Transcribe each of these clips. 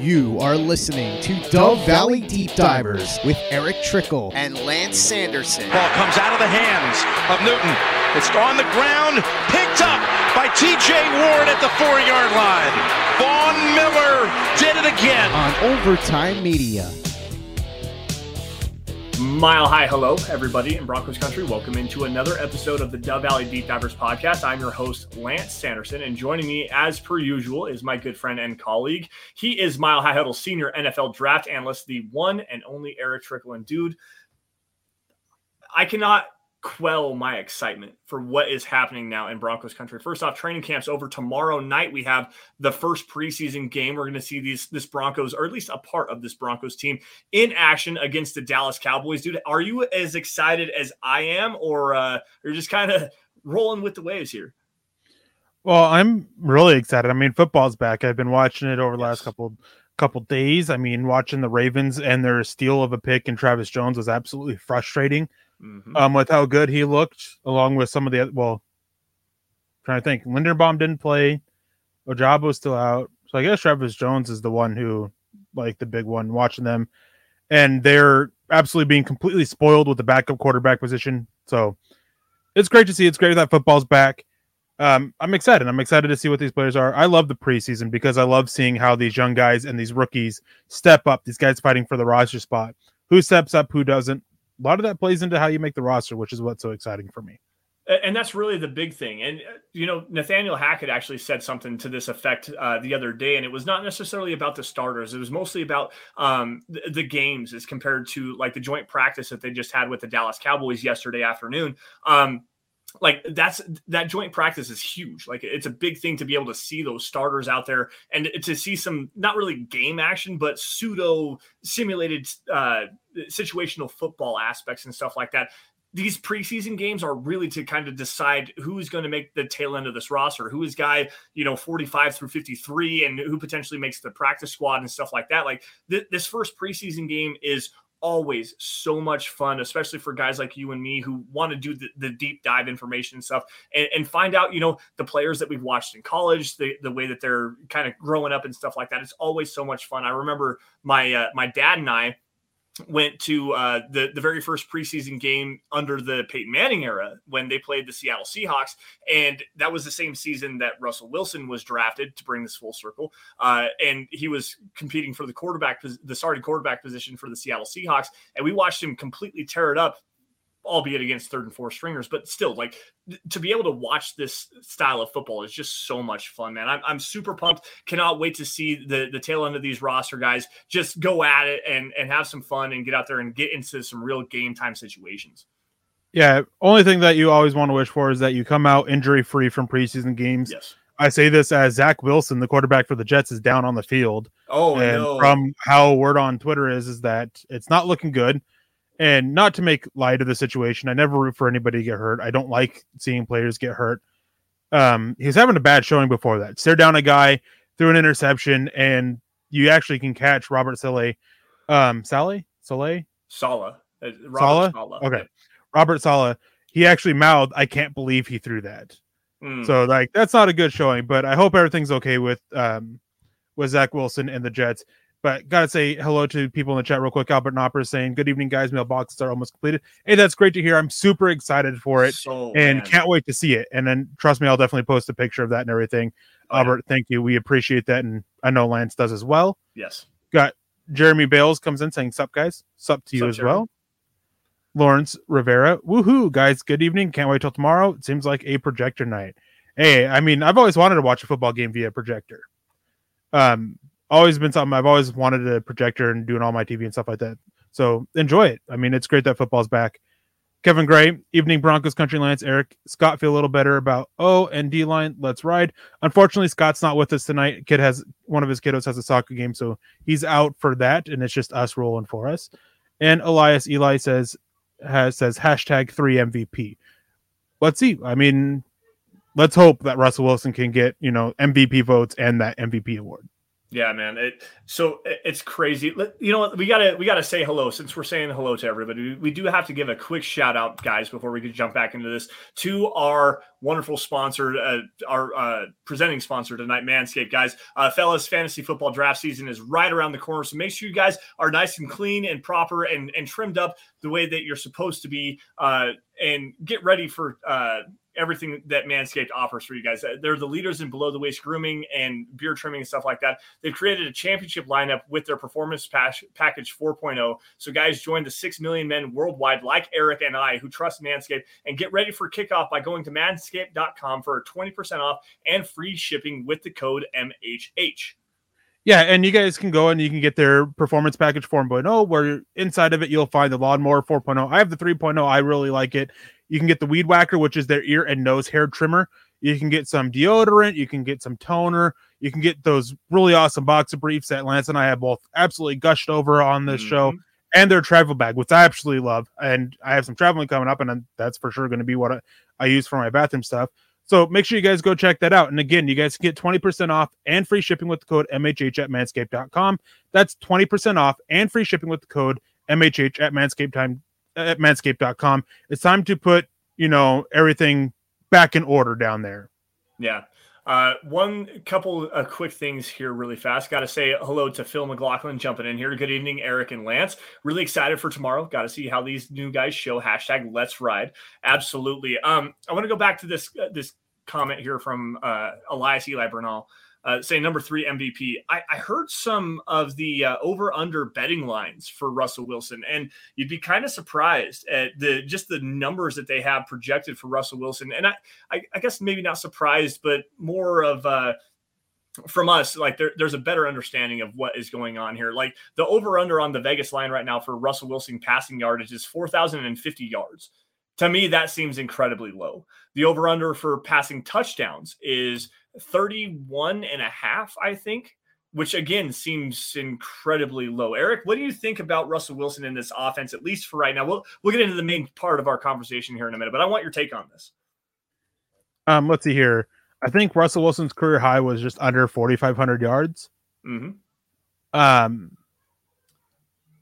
You are listening to Dove Valley Deep Divers with Eric Trickle and Lance Sanderson. Ball comes out of the hands of Newton. It's on the ground, picked up by TJ Ward at the 4-yard line. Vaughn Miller did it again. On Overtime Media. Mile High Hello, everybody in Broncos country. Welcome into another episode of the Dove Valley Deep Divers podcast. I'm your host, Lance Sanderson, and joining me, as per usual, is my good friend and colleague. He is Mile High Huddle senior NFL draft analyst, the one and only Eric Trickle. And dude, I cannot quell my excitement for what is happening now in Broncos country. First off, training camp's over. Tomorrow night, we have the first preseason game. We're going to see this Broncos, or at least a part of this Broncos team, in action against the Dallas Cowboys. Dude, are you as excited as I am, or you're just kind of rolling with the waves here? Well, I'm really excited. I mean, football's back. I've been watching it over the last couple days. I mean, watching the Ravens and their steal of a pick and Travis Jones was absolutely frustrating. Mm-hmm. With how good he looked, along with some of the other, Linderbaum didn't play, Ojabo's still out, so I guess Travis Jones is the one who, the big one, watching them, and they're absolutely being completely spoiled with the backup quarterback position. So it's great to see. It's great that football's back. I'm excited. I'm excited to see what these players are. I love the preseason because I love seeing how these young guys and these rookies step up. These guys fighting for the roster spot. Who steps up? Who doesn't? A lot of that plays into how you make the roster, which is what's so exciting for me. And that's really the big thing. And, Nathaniel Hackett actually said something to this effect the other day, and it was not necessarily about the starters. It was mostly about the games as compared to, the joint practice that they just had with the Dallas Cowboys yesterday afternoon. That joint practice is huge. It's a big thing to be able to see those starters out there and to see some, not really game action, but pseudo simulated situational football aspects and stuff like that. These preseason games are really to kind of decide who's going to make the tail end of this roster, who is guy, 45 through 53 and who potentially makes the practice squad and stuff like that. This first preseason game is always so much fun, especially for guys like you and me who want to do the deep dive information and stuff and find out, the players that we've watched in college, the way that they're kind of growing up and stuff like that. It's always so much fun. I remember my dad and I went to the very first preseason game under the Peyton Manning era when they played the Seattle Seahawks. And that was the same season that Russell Wilson was drafted, to bring this full circle. And he was competing for the starting quarterback position for the Seattle Seahawks. And we watched him completely tear it up, albeit against 3rd and 4th stringers, but still to be able to watch this style of football is just so much fun, man. I'm super pumped. Cannot wait to see the tail end of these roster guys just go at it and have some fun and get out there and get into some real game time situations. Yeah. Only thing that you always want to wish for is that you come out injury free from preseason games. Yes. I say this as Zach Wilson, the quarterback for the Jets, is down on the field. Oh, and no. From how word on Twitter is that it's not looking good. And not to make light of the situation, I never root for anybody to get hurt. I don't like seeing players get hurt. He was having a bad showing before that. Stared down a guy, threw an interception, and you actually can catch Robert Saleh, Saleh. Okay, yep. Robert Saleh. He actually mouthed, "I can't believe he threw that." So like that's not a good showing. But I hope everything's okay with Zach Wilson and the Jets. But gotta say hello to people in the chat real quick. Albert Knopper is saying, "Good evening, guys. Mailboxes are almost completed." Hey, that's great to hear. I'm super excited for it, can't wait to see it. And then trust me, I'll definitely post a picture of that and everything. Oh, Albert, thank you. We appreciate that, and I know Lance does as well. Yes. Got Jeremy Bales comes in saying, "Sup, guys. Sup to you as well." Lawrence Rivera, woohoo, guys. Good evening. Can't wait till tomorrow. It seems like a projector night. Hey, I mean, I've always wanted to watch a football game via projector. Always been something I've always wanted a projector and doing all my TV and stuff like that. So enjoy it. I mean, it's great that football's back. Kevin Gray, evening Broncos country, Lance, Eric, Scott feel a little better about O and D line. Let's ride. Unfortunately, Scott's not with us tonight. Kid has one of his kiddos has a soccer game, so he's out for that, and it's just us rolling for us. And Elias Eli says hashtag 3MVP. Let's see. I mean, let's hope that Russell Wilson can get, you know, MVP votes and that MVP award. Yeah, man. It's crazy. You know what? We gotta say hello since we're saying hello to everybody. We do have to give a quick shout out, guys, before we can jump back into this, to our wonderful sponsor, our presenting sponsor tonight, Manscaped, guys. Fellas, fantasy football draft season is right around the corner, so make sure you guys are nice and clean and proper and trimmed up the way that you're supposed to be, and get ready for everything that Manscaped offers for you guys. They're the leaders in below the waist grooming and beard trimming and stuff like that. They've created a championship lineup with their performance package 4.0. So guys, join the 6 million men worldwide like Eric and I who trust Manscaped, and get ready for kickoff by going to manscaped.com for 20% off and free shipping with the code MHH. Yeah, and you guys can go and you can get their performance package 4.0, where inside of it you'll find the lawnmower 4.0. I have the 3.0. I really like it. You can get the weed whacker, which is their ear and nose hair trimmer. You can get some deodorant. You can get some toner. You can get those really awesome boxer briefs that Lance and I have both absolutely gushed over on this show, and their travel bag, which I absolutely love. And I have some traveling coming up, and that's for sure going to be what I use for my bathroom stuff. So make sure you guys go check that out. And again, you guys can get 20% off and free shipping with the code MHH at manscaped.com. That's 20% off and free shipping with the code MHH at manscaped.com. It's time to put, you know, everything back in order down there. Yeah. One couple of quick things here really fast. Got to say hello to Phil McLaughlin jumping in here. Good evening, Eric and Lance. Really excited for tomorrow. Got to see how these new guys show. Hashtag let's ride. Absolutely. I want to go back to this comment here from Elias Eli Bernal, saying number 3 MVP. I heard some of the over-under betting lines for Russell Wilson, and you'd be kind of surprised at the numbers that they have projected for Russell Wilson. And I guess maybe not surprised, but more of from us, like there's a better understanding of what is going on here. Like the over-under on the Vegas line right now for Russell Wilson passing yardage is 4,050 yards. To me, that seems incredibly low. The over-under for passing touchdowns is 31.5, I think, which again seems incredibly low. Eric, what do you think about Russell Wilson in this offense, at least for right now? We'll get into the main part of our conversation here in a minute, but I want your take on this. Let's see here. I think Russell Wilson's career high was just under 4,500 yards. Mm-hmm.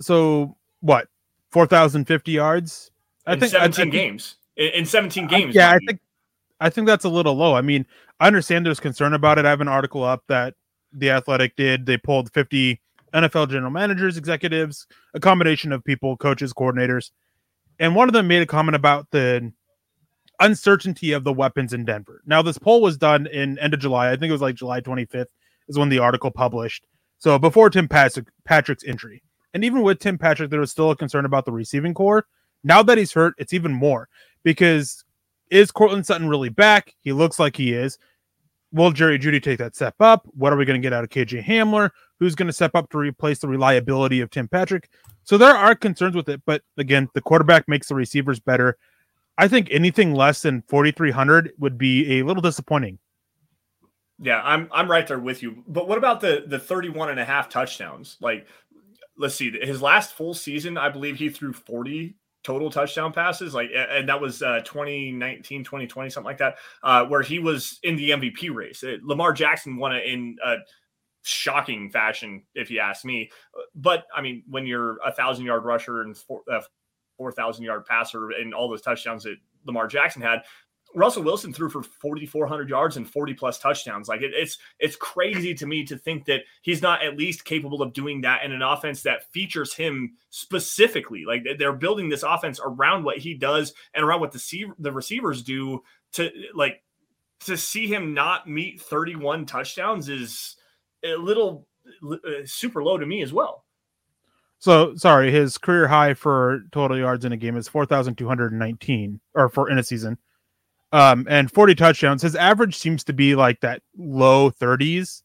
So what? 4,050 yards? In 17 games. Yeah, I think that's a little low. I mean, I understand there's concern about it. I have an article up that The Athletic did. They pulled 50 NFL general managers, executives, a combination of people, coaches, coordinators. And one of them made a comment about the uncertainty of the weapons in Denver. Now, this poll was done in end of July. I think it was like July 25th is when the article published. So before Tim Patrick's injury. And even with Tim Patrick, there was still a concern about the receiving core. Now that he's hurt, it's even more, because is Cortland Sutton really back? He looks like he is. Will Jerry Jeudy take that step up? What are we going to get out of KJ Hamler? Who's going to step up to replace the reliability of Tim Patrick? So there are concerns with it, but again, the quarterback makes the receivers better. I think anything less than 4,300 would be a little disappointing. Yeah, I'm right there with you. But what about the 31.5 touchdowns? Like, let's see, his last full season, I believe he threw 40 total touchdown passes, like, and that was 2019, 2020, something like that, where he was in the MVP race. Lamar Jackson won it in shocking fashion, if you ask me. But I mean, when you're a 1,000-yard rusher and 4,000-yard passer and all those touchdowns that Lamar Jackson had, Russell Wilson threw for 4,400 yards and 40-plus touchdowns. Like it's crazy to me to think that he's not at least capable of doing that in an offense that features him specifically. Like they're building this offense around what he does and around what the receivers do. To see him not meet 31 touchdowns is a little super low to me as well. So, sorry, his career high for total yards in a game is 4,219 in a season. And 40 touchdowns. His average seems to be like that low 30s,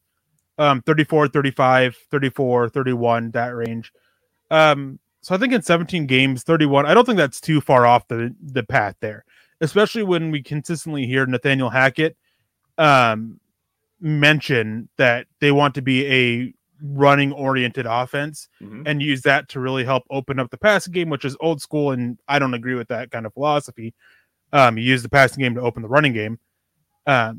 34, 35, 34, 31, that range. So I think in 17 games, 31, I don't think that's too far off the path there, especially when we consistently hear Nathaniel Hackett mention that they want to be a running-oriented offense and use that to really help open up the passing game, which is old school, and I don't agree with that kind of philosophy. You use the passing game to open the running game. I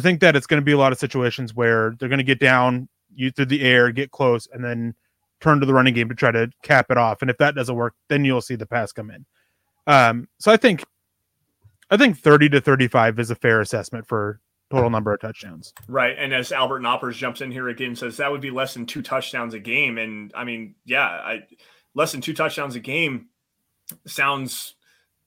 think that it's going to be a lot of situations where they're going to get down, you through the air, get close, and then turn to the running game to try to cap it off. And if that doesn't work, then you'll see the pass come in. So I think 30 to 35 is a fair assessment for total number of touchdowns. Right. And as Albert Knopper jumps in here again, says that would be less than 2 touchdowns a game. And I mean, yeah, less than 2 touchdowns a game sounds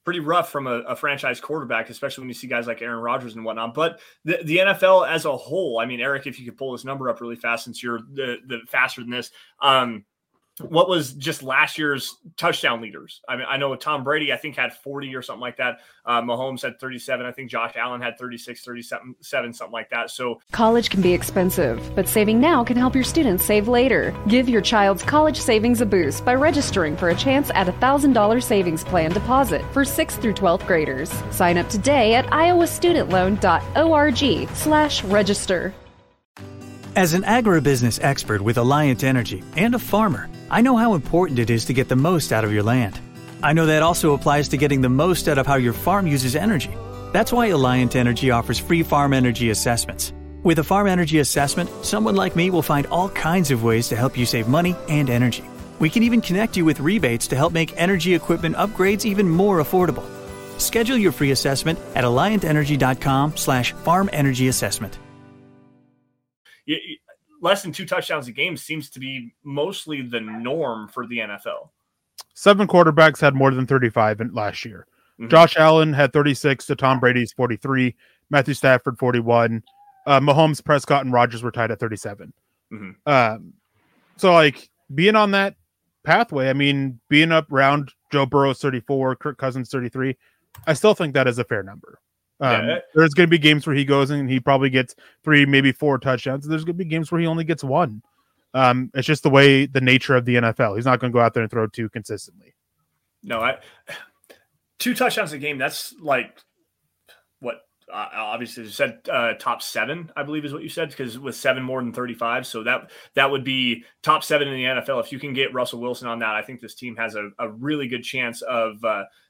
pretty rough from a franchise quarterback, especially when you see guys like Aaron Rodgers and whatnot. But the NFL as a whole, I mean, Eric, if you could pull this number up really fast, since you're the faster than this, what was just last year's touchdown leaders? I mean, I know Tom Brady, I think, had 40 or something like that. Mahomes had 37. I think Josh Allen had 36, 37, something like that. So college can be expensive, but saving now can help your students save later. Give your child's college savings a boost by registering for a chance at $1,000 savings plan deposit for 6th through 12th graders. Sign up today at iowastudentloan.org/register. As an agribusiness expert with Alliant Energy and a farmer, I know how important it is to get the most out of your land. I know that also applies to getting the most out of how your farm uses energy. That's why Alliant Energy offers free farm energy assessments. With a farm energy assessment, someone like me will find all kinds of ways to help you save money and energy. We can even connect you with rebates to help make energy equipment upgrades even more affordable. Schedule your free assessment at alliantenergy.com/farmenergyassessment. Less than 2 touchdowns a game seems to be mostly the norm for the NFL. 7 quarterbacks had more than 35 in last year. Josh Allen had 36 to Tom Brady's 43, Matthew Stafford 41, Mahomes, Prescott, and Rodgers were tied at 37. So like being on that pathway, I mean, being up around Joe Burrow's 34, Kirk Cousins 33, I still think that is a fair number. There's going to be games where he goes and he probably gets 3, maybe 4 touchdowns. There's going to be games where he only gets 1. It's just the way, the nature of the NFL. He's not going to go out there and throw 2 consistently. No, 2 touchdowns a game. That's like what, obviously you said top 7, I believe is what you said, because with 7 more than 35. So that would be top 7 in the NFL. If you can get Russell Wilson on that, I think this team has a really good chance of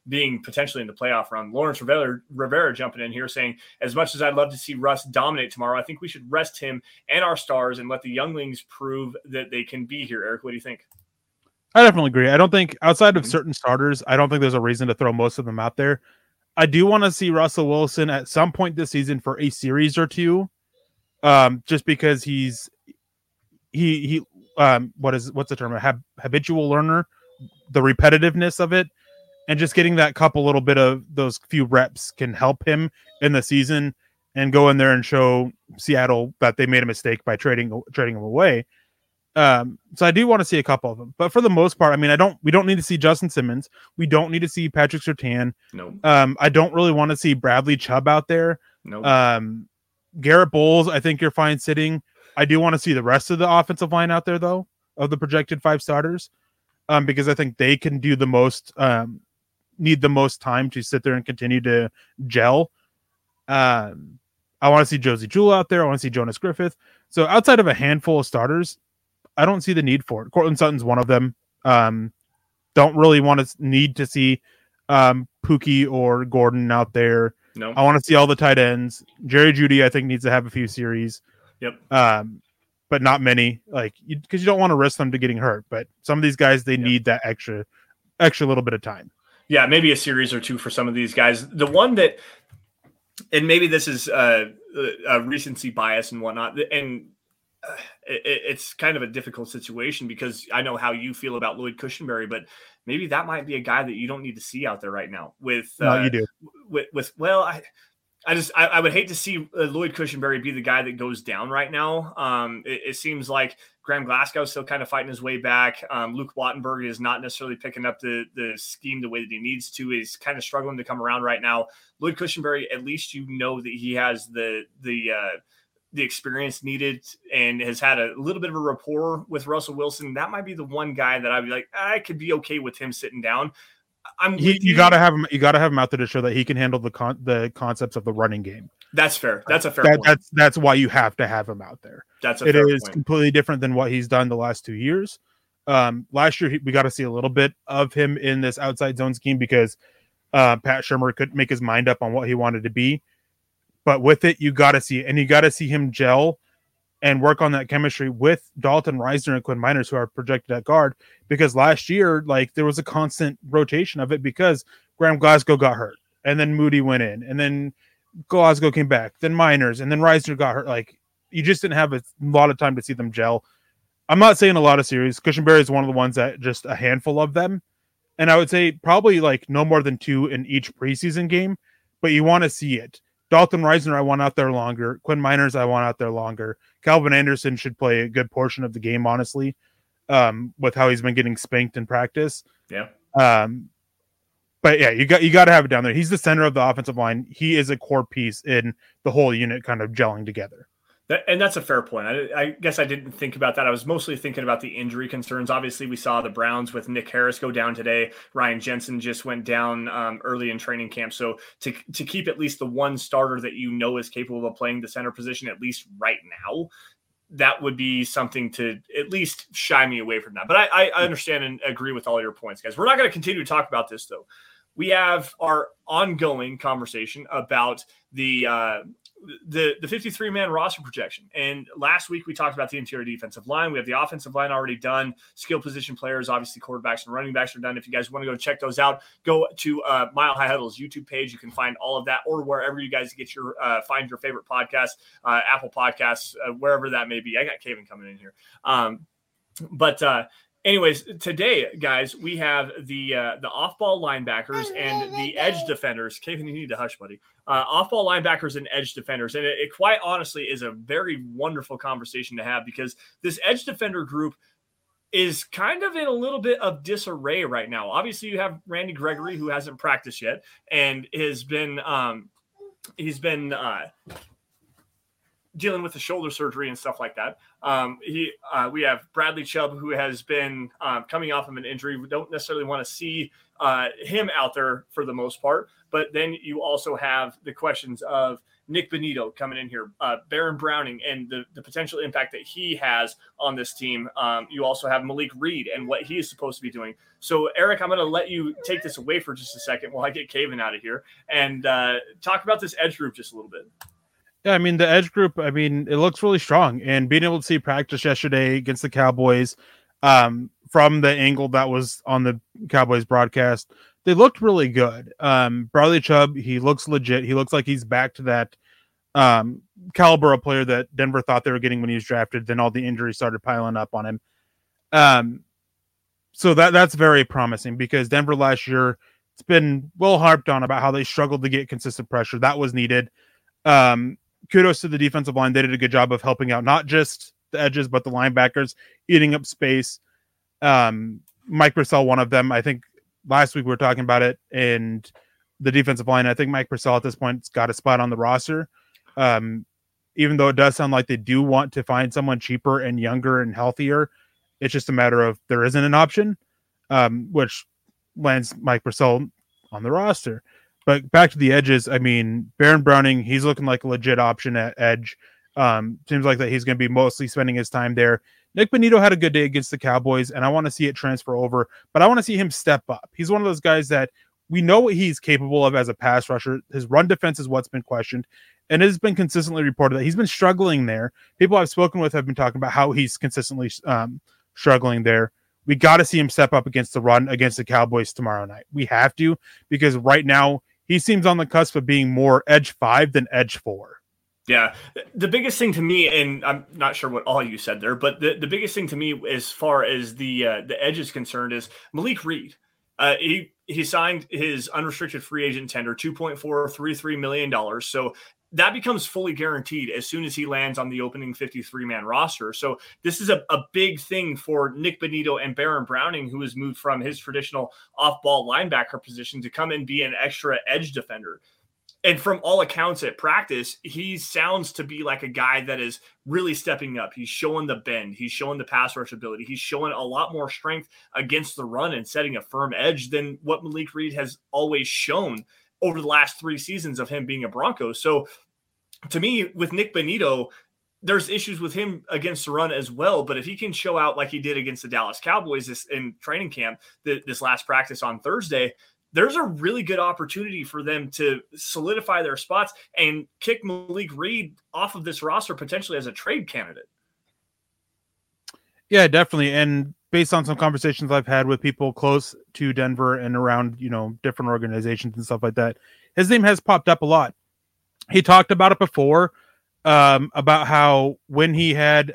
being potentially in the playoff round. Lawrence Rivera jumping in here saying, as much as I'd love to see Russ dominate tomorrow, I think we should rest him and our stars and let the younglings prove that they can be here. Eric, what do you think? I definitely agree. I don't think, outside of certain starters, I don't think there's a reason to throw most of them out there. I do want to see Russell Wilson at some point this season for a series or 2, just because he's what's the term? Habitual learner, the repetitiveness of it. And just getting that little bit of those few reps can help him in the season and go in there and show Seattle that they made a mistake by trading him away. So I do want to see a couple of them, but for the most part, I mean, we don't need to see Justin Simmons. We don't need to see Patrick Sertan. No. I don't really want to see Bradley Chubb out there. No. Garrett Bowles, I think you're fine sitting. I do want to see the rest of the offensive line out there though, of the projected 5 starters, because I think they can do the most, need the most time to sit there and continue to gel. I want to see Josey Jewell out there. I want to see Jonas Griffith. So outside of a handful of starters, I don't see the need for it. Cortland Sutton's one of them. Don't really need to see Pookie or Gordon out there. No. I want to see all the tight ends. Jerry Jeudy, I think, needs to have a few series. Yep. but not many, like, because you don't want to risk them to getting hurt. But some of these guys, they need that extra little bit of time. Yeah, maybe a series or two for some of these guys. The one that, and maybe this is a recency bias and whatnot, and it's kind of a difficult situation because I know how you feel about Lloyd Cushenberry, but maybe that might be a guy that you don't need to see out there right now. With no, you do. I would hate to see Lloyd Cushenberry be the guy that goes down right now. It seems like Graham Glasgow is still kind of fighting his way back. Luke Wattenberg is not necessarily picking up the scheme the way that he needs to. He's kind of struggling to come around right now. Lloyd Cushenberry, at least you know that he has the experience needed and has had a little bit of a rapport with Russell Wilson. That might be the one guy that I'd be like, I could be okay with him sitting down. You gotta have him. You gotta have him out there to show that he can handle the concepts of the running game. That's fair. That's a fair point. That's why you have to have him out there. It is completely different than what he's done the last 2 years. Last year we got to see a little bit of him in this outside zone scheme because Pat Shurmur couldn't make his mind up on what he wanted to be. But with it, you got to see it, and you got to see him gel and work on that chemistry with Dalton Risner and Quinn Miners, who are projected at guard, because last year, like, there was a constant rotation of it because Graham Glasgow got hurt, and then Moody went in, and then Glasgow came back, then Miners, and then Risner got hurt. Like, you just didn't have a lot of time to see them gel. I'm not saying a lot of series. Cushenberry is one of the ones that just a handful of them. And I would say probably like no more than two in each preseason game, but you want to see it. Dalton Risner, I want out there longer. Quinn Miners, I want out there longer. Calvin Anderson should play a good portion of the game, honestly, with how he's been getting spanked in practice. Yeah. But yeah, you got to have it down there. He's the center of the offensive line. He is a core piece in the whole unit kind of gelling together. And that's a fair point. I guess I didn't think about that. I was mostly thinking about the injury concerns. Obviously, we saw the Browns with Nick Harris go down today. Ryan Jensen just went down early in training camp. So to keep at least the one starter that you know is capable of playing the center position, at least right now, that would be something to at least shy me away from that. But I understand and agree with all your points, guys. We're not going to continue to talk about this, though. We have our ongoing conversation about the 53-man roster projection. And last week we talked about the interior defensive line. We have the offensive line already done. Skill position players, obviously quarterbacks and running backs are done. If you guys want to go check those out, go to Mile High Huddle's YouTube page. You can find all of that, or wherever you guys get your find your favorite podcast, Apple Podcasts, wherever that may be. I got Caven coming in here. Anyways, today, guys, we have the off-ball linebackers and the edge defenders. Kevin, you need to hush, buddy. Off-ball linebackers and edge defenders. And it quite honestly is a very wonderful conversation to have, because this edge defender group is kind of in a little bit of disarray right now. Obviously, you have Randy Gregory, who hasn't practiced yet and has been dealing with the shoulder surgery and stuff like that. We have Bradley Chubb, who has been coming off of an injury. We don't necessarily want to see him out there for the most part. But then you also have the questions of Nick Benito coming in here, Baron Browning, and the potential impact that he has on this team. You also have Malik Reed and what he is supposed to be doing. So, Eric, I'm going to let you take this away for just a second while I get Caven out of here and talk about this edge group just a little bit. Yeah, I mean, the edge group, I mean, it looks really strong. And being able to see practice yesterday against the Cowboys from the angle that was on the Cowboys broadcast, they looked really good. Bradley Chubb, he looks legit. He looks like he's back to that caliber of player that Denver thought they were getting when he was drafted. Then all the injuries started piling up on him. So that's very promising, because Denver last year, it's been well harped on about how they struggled to get consistent pressure. That was needed. Kudos to the defensive line. They did a good job of helping out not just the edges, but the linebackers, eating up space. Mike Purcell, one of them. I think last week we were talking about it, and the defensive line, I think Mike Purcell at this point has got a spot on the roster. Even though it does sound like they do want to find someone cheaper and younger and healthier, it's just a matter of there isn't an option, which lands Mike Purcell on the roster. But back to the edges, I mean, Baron Browning, he's looking like a legit option at edge. Seems like that he's going to be mostly spending his time there. Nick Benito had a good day against the Cowboys, and I want to see it transfer over, but I want to see him step up. He's one of those guys that We know what he's capable of as a pass rusher. His run defense is what's been questioned, and it has been consistently reported that he's been struggling there. People I've spoken with have been talking about how he's consistently struggling there. We got to see him step up against the run against the Cowboys tomorrow night. We have to, because right now he seems on the cusp of being more edge 5 than edge 4. Yeah. The biggest thing to me, and I'm not sure what all you said there, but the biggest thing to me as far as the edge is concerned is Malik Reed. He signed his unrestricted free agent tender, $2.433 million. So that becomes fully guaranteed as soon as he lands on the opening 53-man roster. So this is a big thing for Nick Benito and Baron Browning, who has moved from his traditional off-ball linebacker position to come and be an extra edge defender. And from all accounts at practice, he sounds to be like a guy that is really stepping up. He's showing the bend. He's showing the pass rush ability. He's showing a lot more strength against the run and setting a firm edge than what Malik Reed has always shown over the last three seasons of him being a Bronco. So to me, with Nick Benito, there's issues with him against the run as well, but if he can show out like he did against the Dallas Cowboys in training camp, this last practice on Thursday, there's a really good opportunity for them to solidify their spots and kick Malik Reed off of this roster potentially as a trade candidate. Yeah, definitely. And based on some conversations I've had with people close to Denver and around, different organizations and stuff like that, his name has popped up a lot. He talked about it before, about how when he had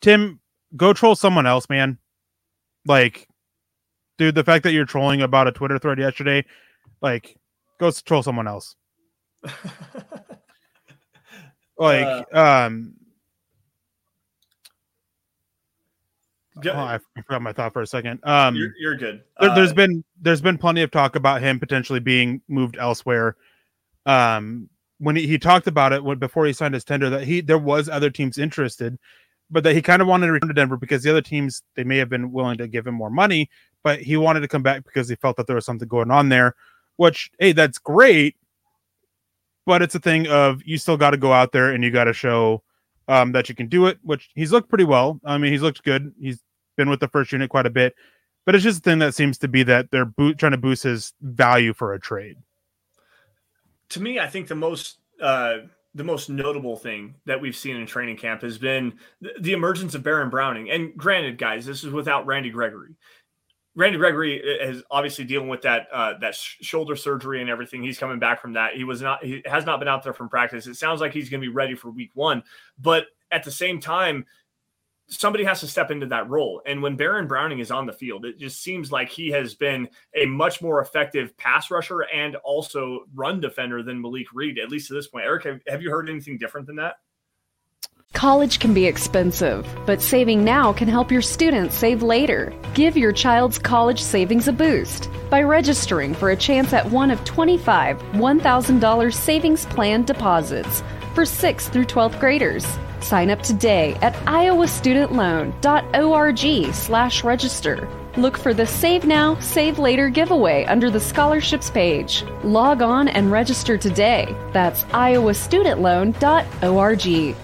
Tim go troll someone else, man, like, dude, the fact that you're trolling about a Twitter thread yesterday, like, go troll someone else. Like, I forgot my thought for a second. You're good. There's been plenty of talk about him potentially being moved elsewhere. When he talked about it before he signed his tender, that there was other teams interested, but that he kind of wanted to return to Denver because the other teams, they may have been willing to give him more money, but he wanted to come back because he felt that there was something going on there, which, hey, that's great. But it's a thing of you still got to go out there and you got to show that you can do it, which he's looked pretty well. I mean, he's looked good. He's been with the first unit quite a bit, but it's just a thing that seems to be that they're trying to boost his value for a trade. To me, I think the most notable thing that we've seen in training camp has been the emergence of Baron Browning. And granted, guys, this is without Randy Gregory. Randy Gregory is obviously dealing with that shoulder surgery and everything. He's coming back from that. He has not been out there from practice. It sounds like he's going to be ready for week 1, but at the same time, somebody has to step into that role. And when Baron Browning is on the field, it just seems like he has been a much more effective pass rusher and also run defender than Malik Reed, at least to this point. Eric, have you heard anything different than that? College can be expensive, but saving now can help your students save later. Give your child's college savings a boost by registering for a chance at one of 25 $1,000 savings plan deposits for 6th through 12th graders. Sign up today at iowastudentloan.org/register. Look for the Save Now, Save Later giveaway under the scholarships page. Log on and register today. That's iowastudentloan.org.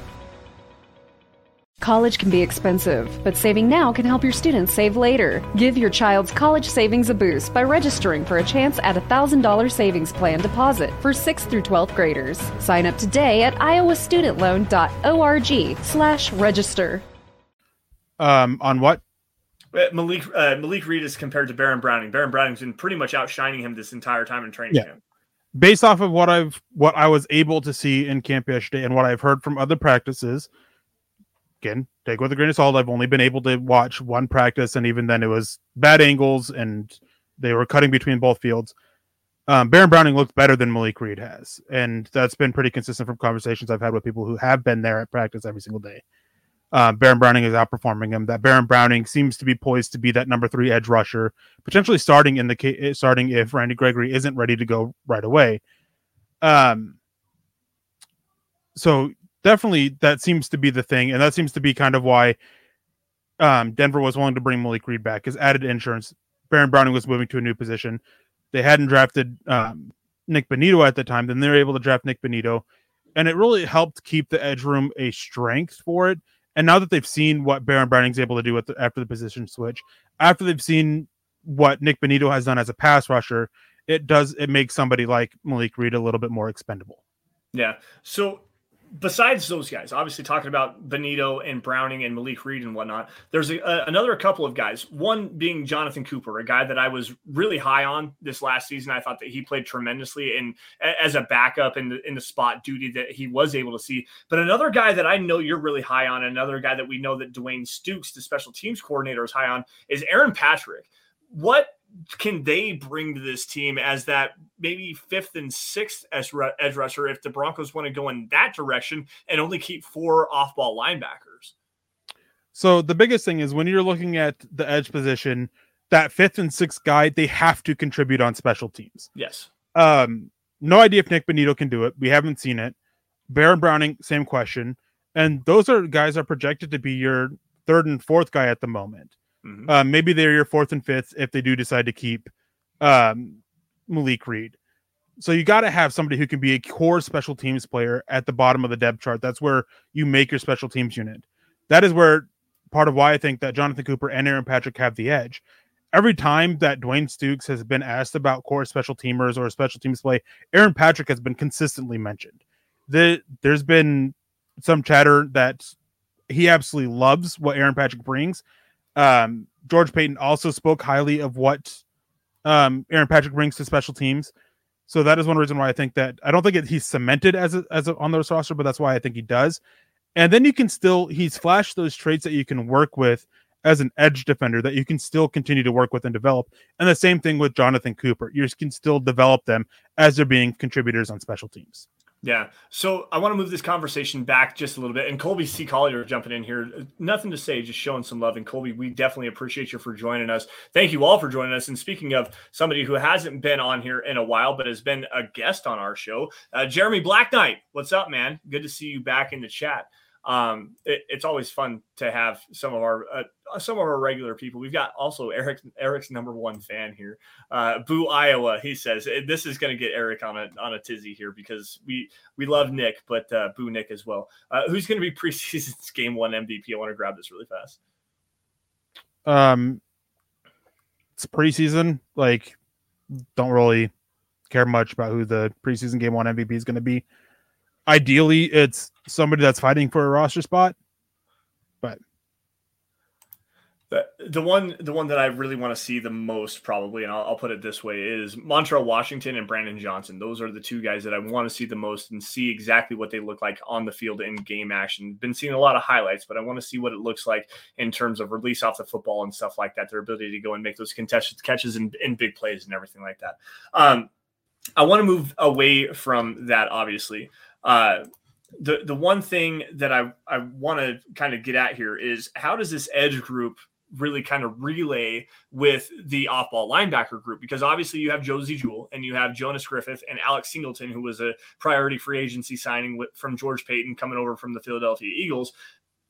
College can be expensive, but saving now can help your students save later. Give your child's college savings a boost by registering for a chance at a $1,000 savings plan deposit for 6th through 12th graders. Sign up today at iowastudentloan.org/register. On what? Malik Reed is compared to Baron Browning. Baron Browning's been pretty much outshining him this entire time in training camp. Based off of what I was able to see in camp yesterday and what I've heard from other practices, again, take with a grain of salt. I've only been able to watch one practice, and even then it was bad angles and they were cutting between both fields. Baron Browning looked better than Malik Reed has, and that's been pretty consistent from conversations I've had with people who have been there at practice every single day. Baron Browning is outperforming him. That Baron Browning seems to be poised to be that number 3 edge rusher, potentially starting if Randy Gregory isn't ready to go right away. So definitely, that seems to be the thing, and that seems to be kind of why Denver was willing to bring Malik Reed back, is added insurance. Baron Browning was moving to a new position. They hadn't drafted Nick Benito at the time, then they were able to draft Nick Benito, and it really helped keep the edge room a strength for it. And now that they've seen what Baron Browning's able to do after the position switch, after they've seen what Nick Benito has done as a pass rusher, it makes somebody like Malik Reed a little bit more expendable. Yeah. So besides those guys, obviously talking about Benito and Browning and Malik Reed and whatnot, there's another couple of guys, one being Jonathan Cooper, a guy that I was really high on this last season. I thought that he played tremendously and as a backup in the spot duty that he was able to see. But another guy that I know you're really high on, another guy that we know that Dwayne Stukes, the special teams coordinator, is high on, is Aaron Patrick. What can they bring to this team as that maybe fifth and sixth edge rusher if the Broncos want to go in that direction and only keep four off-ball linebackers? So the biggest thing is when you're looking at the edge position, that fifth and sixth guy, they have to contribute on special teams. Yes. No idea if Nick Benito can do it. We haven't seen it. Baron Browning, same question. And those are guys are projected to be your third and fourth guy at the moment. Mm-hmm. Maybe they're your fourth and fifth if they do decide to keep Malik Reed. So you got to have somebody who can be a core special teams player at the bottom of the depth chart. That's where you make your special teams unit. That is where part of why I think that Jonathan Cooper and Aaron Patrick have the edge. Every time that Dwayne Stukes has been asked about core special teamers or special teams play, Aaron Patrick has been consistently mentioned. There's been some chatter that he absolutely loves what Aaron Patrick brings. George Payton also spoke highly of what Aaron Patrick brings to special teams. So that is one reason why I think that I don't think he's cemented as a on this roster, but that's why I think he does. And then you can still, he's flashed those traits that you can work with as an edge defender that you can still continue to work with and develop. And the same thing with Jonathan Cooper. You can still develop them as they're being contributors on special teams. Yeah. So I want to move this conversation back just a little bit. And Colby C. Collier jumping in here. Nothing to say, just showing some love. And Colby, we definitely appreciate you for joining us. Thank you all for joining us. And speaking of somebody who hasn't been on here in a while, but has been a guest on our show, Jeremy Black Knight. What's up, man? Good to see you back in the chat. It's always fun to have some of our regular people. We've got also Eric's number one fan here, Boo Iowa. He says this is going to get Eric on a tizzy here because we love Nick, but Boo Nick as well. Who's going to be preseason's game one MVP? I want to grab this really fast. It's preseason. Like, don't really care much about who the preseason game one MVP is going to be. Ideally, it's somebody that's fighting for a roster spot, but the one that I really want to see the most probably, and I'll put it this way, is Montrell Washington and Brandon Johnson. Those are the two guys that I want to see the most and see exactly what they look like on the field in game action. Been seeing a lot of highlights, but I want to see what it looks like in terms of release off the football and stuff like that, their ability to go and make those contested catches and big plays and everything like that. I want to move away from that, obviously. The one thing that I want to kind of get at here is how does this edge group really kind of relay with the off-ball linebacker group? Because obviously you have Josey Jewell and you have Jonas Griffith and Alex Singleton, who was a priority free agency signing from George Payton coming over from the Philadelphia Eagles.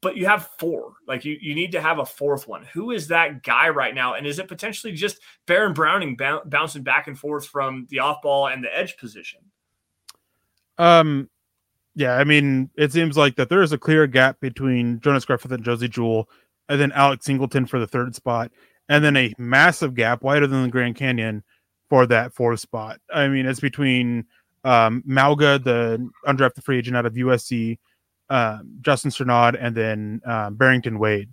But you have four. Like you need to have a fourth one. Who is that guy right now? And is it potentially just Baron Browning bouncing back and forth from the off-ball and the edge position? Yeah, I mean, it seems like that there is a clear gap between Jonas Griffith and Josey Jewell, and then Alex Singleton for the third spot, and then a massive gap wider than the Grand Canyon for that fourth spot. I mean, it's between Mauga, the undrafted free agent out of USC, Justin Strnad, and then Barrington Wade.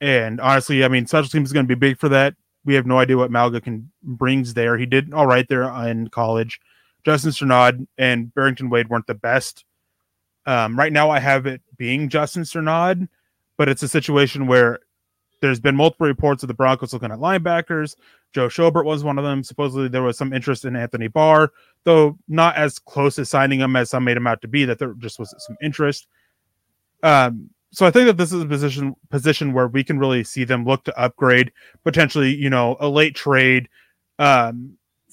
And honestly, I mean, special teams is going to be big for that. We have no idea what Mauga brings there. He did all right there in college. Justin Strnad and Barrington Wade weren't the best. Right now I have it being Justin Strnad, but it's a situation where there's been multiple reports of the Broncos looking at linebackers. Joe Schobert was one of them. Supposedly there was some interest in Anthony Barr, though not as close to signing him as some made him out to be, that there just was some interest. So I think that this is a position where we can really see them look to upgrade, potentially, you know, a late trade,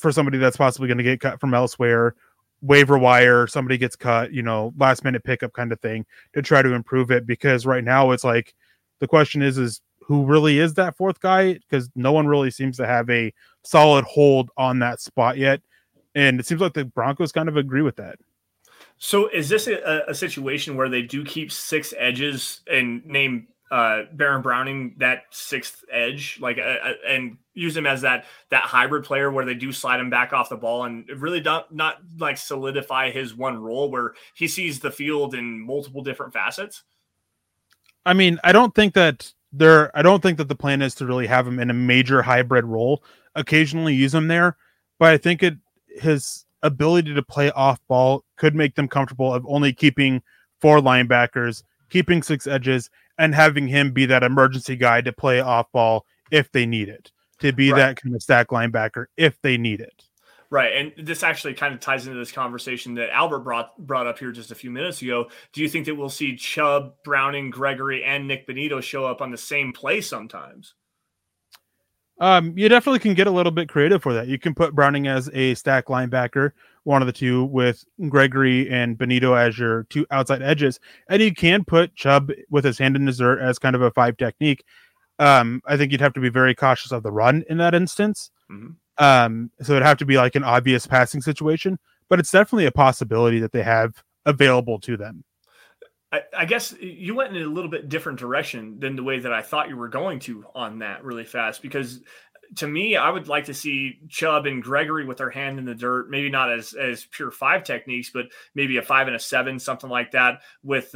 for somebody that's possibly going to get cut from elsewhere, waiver wire, somebody gets cut, you know, last minute pickup kind of thing to try to improve it. Because right now it's like, the question is who really is that fourth guy? Because no one really seems to have a solid hold on that spot yet. And it seems like the Broncos kind of agree with that. So is this a situation where they do keep six edges and name Baron Browning that sixth edge, like, and use him as that hybrid player where they do slide him back off the ball and really not like solidify his one role where he sees the field in multiple different facets. I mean, I don't think that the plan is to really have him in a major hybrid role. Occasionally use him there, but I think his ability to play off ball could make them comfortable of only keeping four linebackers, keeping six edges, and having him be that emergency guy to play off ball if they need it, to be that kind of stack linebacker if they need it. Right. And this actually kind of ties into this conversation that Albert brought up here just a few minutes ago. Do you think that we'll see Chubb, Browning, Gregory, and Nick Benito show up on the same play sometimes? You definitely can get a little bit creative for that. You can put Browning as a stack linebacker, one of the two, with Gregory and Benito as your two outside edges. And you can put Chubb with his hand in dessert as kind of a five technique. I think you'd have to be very cautious of the run in that instance. Mm-hmm. So it'd have to be like an obvious passing situation, but it's definitely a possibility that they have available to them. I guess you went in a little bit different direction than the way that I thought you were going to on that really fast, because to me, I would like to see Chubb and Gregory with their hand in the dirt, maybe not as pure five techniques, but maybe a 5 and a 7, something like that, with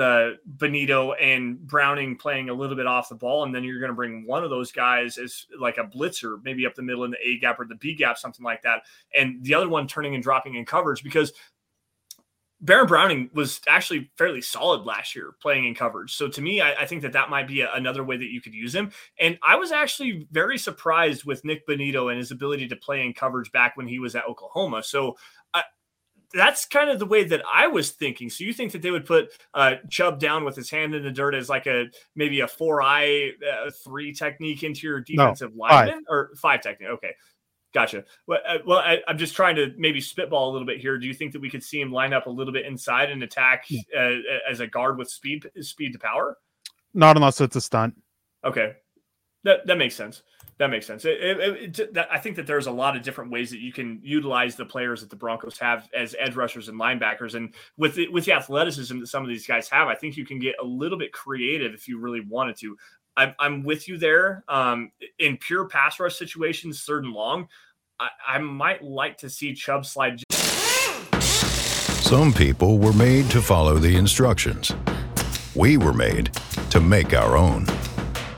Benito and Browning playing a little bit off the ball. And then you're going to bring one of those guys as like a blitzer, maybe up the middle in the A gap or the B gap, something like that. And the other one turning and dropping in coverage, because Baron Browning was actually fairly solid last year playing in coverage. So to me, I think that might be another way that you could use him. And I was actually very surprised with Nick Benito and his ability to play in coverage back when he was at Oklahoma. So that's kind of the way that I was thinking. So you think that they would put Chubb down with his hand in the dirt as like maybe a 4-I-3 technique into your defensive lineman or 5 technique. Okay. Gotcha. Well, I'm just trying to maybe spitball a little bit here. Do you think that we could see him line up a little bit inside and attack as a guard with speed to power? Not unless it's a stunt. Okay. That makes sense. I think that there's a lot of different ways that you can utilize the players that the Broncos have as edge rushers and linebackers. And with the athleticism that some of these guys have, I think you can get a little bit creative if you really wanted to. I'm with you there. In pure pass rush situations, 3rd and long, I might like to see Chubb slide. Some people were made to follow the instructions. We were made to make our own.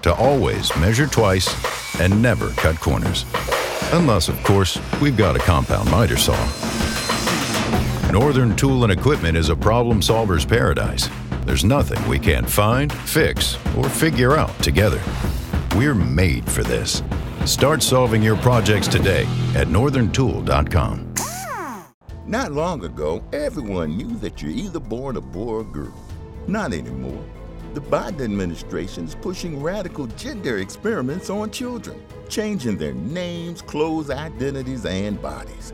To always measure twice and never cut corners. Unless, of course, we've got a compound miter saw. Northern Tool and Equipment is a problem solver's paradise. There's nothing we can't find, fix, or figure out together. We're made for this. Start solving your projects today at northerntool.com. Not long ago, everyone knew that you're either born a boy or a girl. Not anymore. The Biden administration is pushing radical gender experiments on children, changing their names, clothes, identities, and bodies.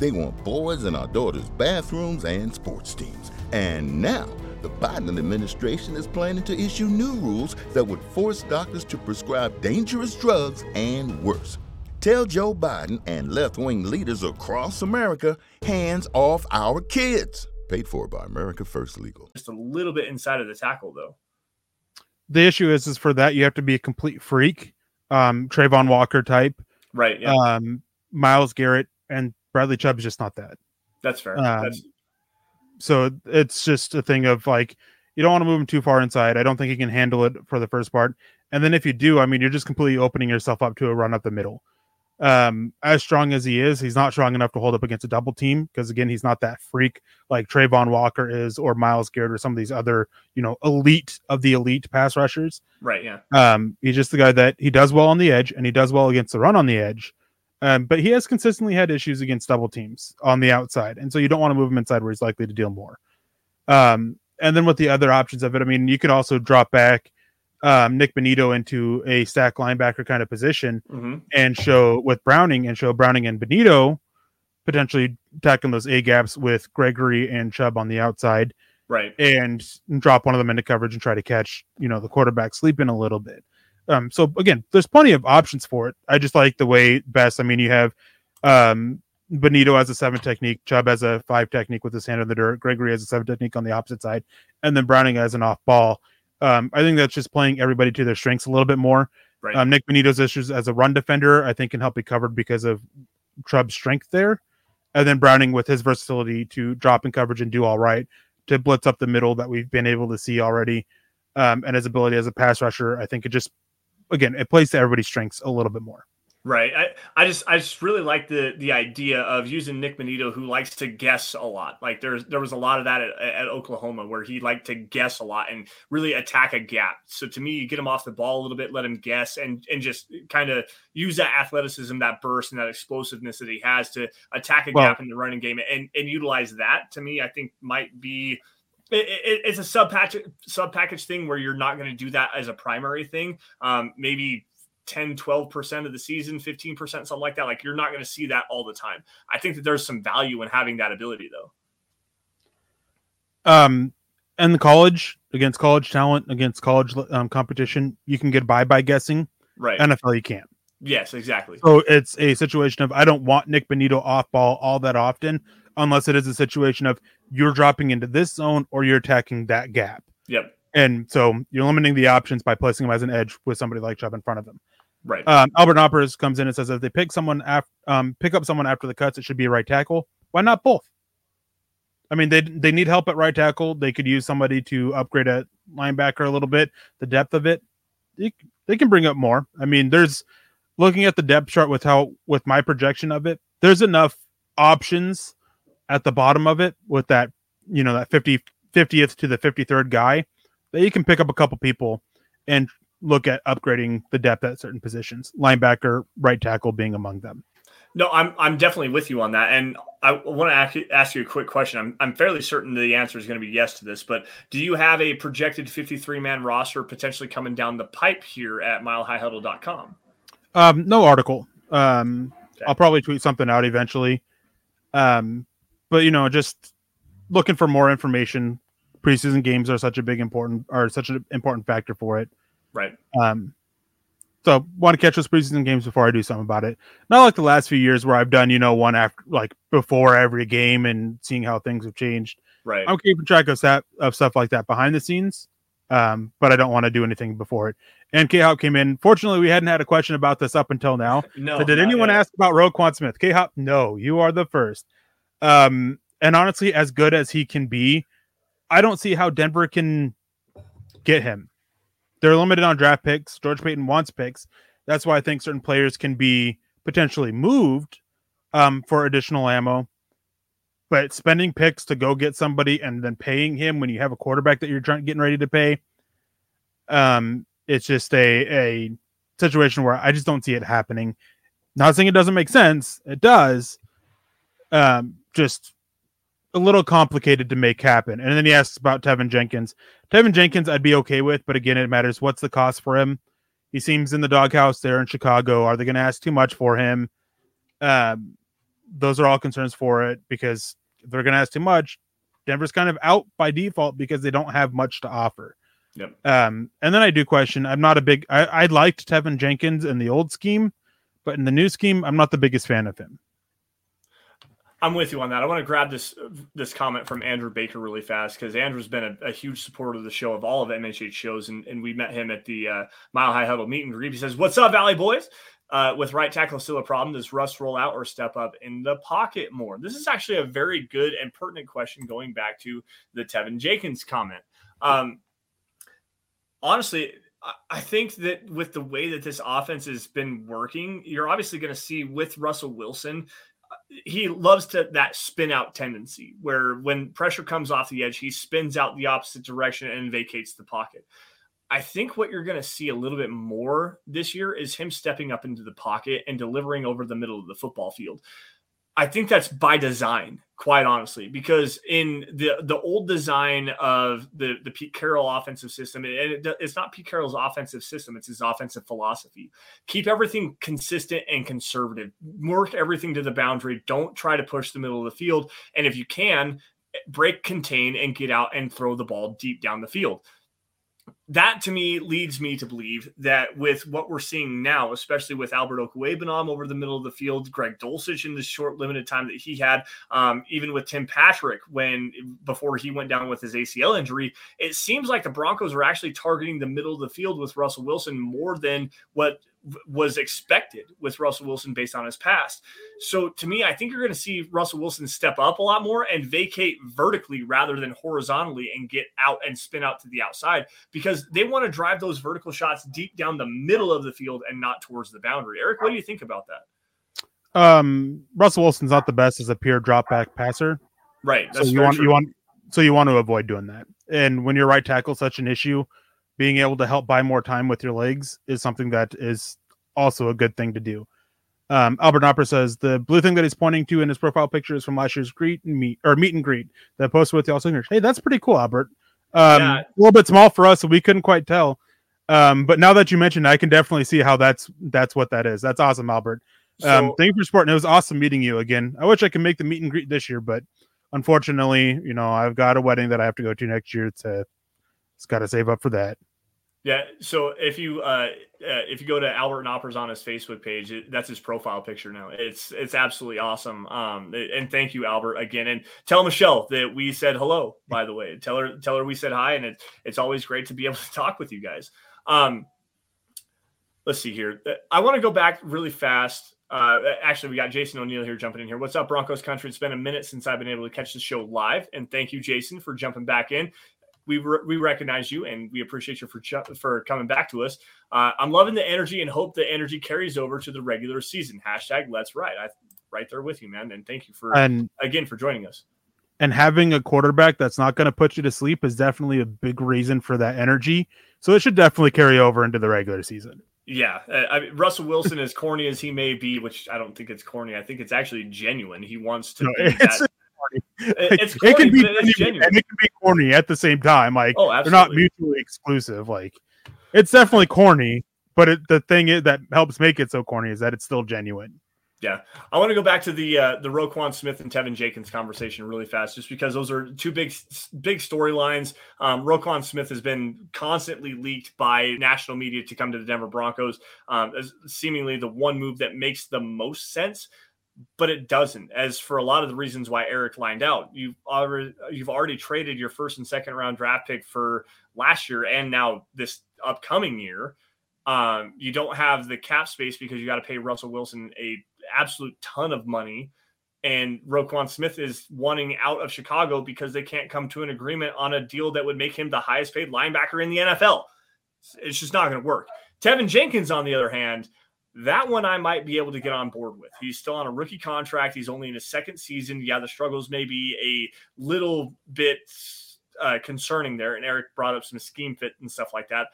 They want boys in our daughters' bathrooms and sports teams. And now, the Biden administration is planning to issue new rules that would force doctors to prescribe dangerous drugs and worse. Tell Joe Biden and left-wing leaders across America, hands off our kids. Paid for by America First Legal. Just a little bit inside of the tackle, though. The issue is for that, you have to be a complete freak. Trayvon Walker type. Right, yeah. Myles Garrett and Bradley Chubb is just not that. That's fair. So it's just a thing of like, you don't want to move him too far inside. I don't think he can handle it for the first part. And then if you do, I mean, you're just completely opening yourself up to a run up the middle. As strong as he is, he's not strong enough to hold up against a double team. Because again, he's not that freak like Trayvon Walker is, or Myles Garrett, or some of these other, elite of the elite pass rushers. Right. Yeah. He's just the guy that he does well on the edge and he does well against the run on the edge. But he has consistently had issues against double teams on the outside. And so you don't want to move him inside where he's likely to deal more. And then with the other options of it, I mean, you could also drop back Nick Benito into a stack linebacker kind of position, mm-hmm. and show with Browning and show Browning and Benito potentially tackling those A gaps with Gregory and Chubb on the outside. Right. And drop one of them into coverage and try to catch, you know, the quarterback sleeping a little bit. So again, there's plenty of options for it. I just like the way best. I mean, you have Benito as a 7 technique, Chubb as a 5 technique with his hand in the dirt, Gregory as a 7 technique on the opposite side, and then Browning as an off ball. I think that's just playing everybody to their strengths a little bit more. Right. Nick Benito's issues as a run defender, I think, can help be covered because of Chubb's strength there. And then Browning with his versatility to drop in coverage and do all right, to blitz up the middle that we've been able to see already. And his ability as a pass rusher, I think it just, again, it plays to everybody's strengths a little bit more. Right. I just really like the idea of using Nick Benito, who likes to guess a lot. Like there was a lot of that at Oklahoma, where he liked to guess a lot and really attack a gap. So to me, you get him off the ball a little bit, let him guess, and just kind of use that athleticism, that burst, and that explosiveness that he has to attack a gap in the running game and utilize that. To me, I think might be it's a sub package thing where you're not going to do that as a primary thing. Maybe 10, 12% of the season, 15%, something like that. Like, you're not going to see that all the time. I think that there's some value in having that ability, though. And the college, against college talent, against college competition, you can get by guessing. Right. NFL, you can't. Yes, exactly. So it's a situation of, I don't want Nick Benito off ball all that often, unless it is a situation of you're dropping into this zone or you're attacking that gap. Yep. And so you're limiting the options by placing him as an edge with somebody like Chubb in front of him. Right. Albert Knopper comes in and says, if they pick up someone after the cuts, it should be a right tackle. Why not both? I mean, they need help at right tackle. They could use somebody to upgrade a linebacker a little bit. The depth of it, they can bring up more. I mean, there's, looking at the depth chart with my projection of it, there's enough options at the bottom of it with that, you know, that 50th to the 53rd guy, that you can pick up a couple people and look at upgrading the depth at certain positions, linebacker, right tackle being among them. No, I'm definitely with you on that. And I want to ask you a quick question. I'm fairly certain the answer is going to be yes to this, but do you have a projected 53-man roster potentially coming down the pipe here at milehighhuddle.com? No article. Okay. I'll probably tweet something out eventually. But, you know, just looking for more information. Preseason games are such an important factor for it. Right. So want to catch those preseason games before I do something about it. Not like the last few years where I've done, you know, one after, like, before every game and seeing how things have changed. Right. I'm keeping track of stuff like that behind the scenes. But I don't want to do anything before it. And K-Hop came in. Fortunately, we hadn't had a question about this up until now. No. So did anyone ask about Roquan Smith? K-Hop, no, you are the first. And honestly, as good as he can be, I don't see how Denver can get him. They're limited on draft picks. George Payton wants picks. That's why I think certain players can be potentially moved for additional ammo. But spending picks to go get somebody and then paying him when you have a quarterback that you're getting ready to pay, it's just a situation where I just don't see it happening. Not saying it doesn't make sense. It does. Just a little complicated to make happen. And then he asks about Tevin Jenkins. Tevin Jenkins, I'd be okay with, but again, it matters what's the cost for him. He seems in the doghouse there in Chicago. Are they going to ask too much for him? Those are all concerns for it, because if they're going to ask too much, Denver's kind of out by default because they don't have much to offer. Yep. And then I do question, I liked Tevin Jenkins in the old scheme, but in the new scheme, I'm not the biggest fan of him. I'm with you on that. I want to grab this comment from Andrew Baker really fast, because Andrew's been a huge supporter of the show, of all of MHH shows, and we met him at the Mile High Huddle meet and greet. He says, "What's up, Valley boys? With right tackle still a problem, does Russ roll out or step up in the pocket more?" This is actually a very good and pertinent question, going back to the Tevin Jenkins comment. Honestly, I think that with the way that this offense has been working, you're obviously going to see with Russell Wilson, he loves that spin out tendency, where when pressure comes off the edge, he spins out the opposite direction and vacates the pocket. I think what you're going to see a little bit more this year is him stepping up into the pocket and delivering over the middle of the football field. I think that's by design, quite honestly, because in the old design of the Pete Carroll offensive system, it's not Pete Carroll's offensive system, it's his offensive philosophy. Keep everything consistent and conservative. Work everything to the boundary. Don't try to push the middle of the field. And if you can, break, contain, and get out and throw the ball deep down the field. That, to me, leads me to believe that with what we're seeing now, especially with Albert Okwuegbunam over the middle of the field, Greg Dulcich in the short limited time that he had, even with Tim Patrick before he went down with his ACL injury, it seems like the Broncos are actually targeting the middle of the field with Russell Wilson more than what was expected with Russell Wilson based on his past. So to me, I think you're going to see Russell Wilson step up a lot more and vacate vertically rather than horizontally and get out and spin out to the outside, because they want to drive those vertical shots deep down the middle of the field and not towards the boundary. Eric, what do you think about that? Russell Wilson's not the best as a pure drop back passer. Right. That's so you want to avoid doing that. And when your right tackle is such an issue, being able to help buy more time with your legs is something that is also a good thing to do. Albert Knopper says the blue thing that he's pointing to in his profile picture is from last year's meet and greet that posted with y'all singers. Hey, that's pretty cool, Albert. A little bit small for us, so we couldn't quite tell. But now that you mentioned, I can definitely see how that's what that is. That's awesome, Albert. Thank you for supporting. It was awesome meeting you again. I wish I could make the meet and greet this year, but unfortunately, I've got a wedding that I have to go to next year. It's got to save up for that. Yeah. So if you go to Albert Knopper's on his Facebook page, that's his profile picture now. It's absolutely awesome. And thank you, Albert, again. And tell Michelle that we said hello, by the way. Tell her we said hi, and it's always great to be able to talk with you guys. Let's see here. I want to go back really fast. Actually, we got Jason O'Neill here jumping in here. What's up, Broncos country? It's been a minute since I've been able to catch the show live, and thank you, Jason, for jumping back in. We recognize you, and we appreciate you for coming back to us. I'm loving the energy and hope the energy carries over to the regular season. # Let's Ride. I'm right there with you, man. And thank you again for joining us. And having a quarterback that's not going to put you to sleep is definitely a big reason for that energy. So it should definitely carry over into the regular season. Yeah. Russell Wilson, as corny as he may be, which I don't think it's corny. I think it's actually genuine. He wants to be that. It's corny, it can be genuine, and it can be corny at the same time. Like, they're not mutually exclusive. Like, it's definitely corny, but the thing is that helps make it so corny is that it's still genuine. Yeah, I want to go back to the Roquan Smith and Tevin Jenkins conversation really fast, just because those are two big storylines. Roquan Smith has been constantly leaked by national media to come to the Denver Broncos, as seemingly the one move that makes the most sense. But it doesn't, as for a lot of the reasons why Eric lined out. You've already traded your first and second round draft pick for last year and now this upcoming year. You don't have the cap space because you got to pay Russell Wilson a absolute ton of money. And Roquan Smith is wanting out of Chicago because they can't come to an agreement on a deal that would make him the highest paid linebacker in the NFL. It's just not going to work. Tevin Jenkins, on the other hand, that one I might be able to get on board with. He's still on a rookie contract. He's only in his second season. Yeah, the struggles may be a little bit concerning there. And Eric brought up some scheme fit and stuff like that.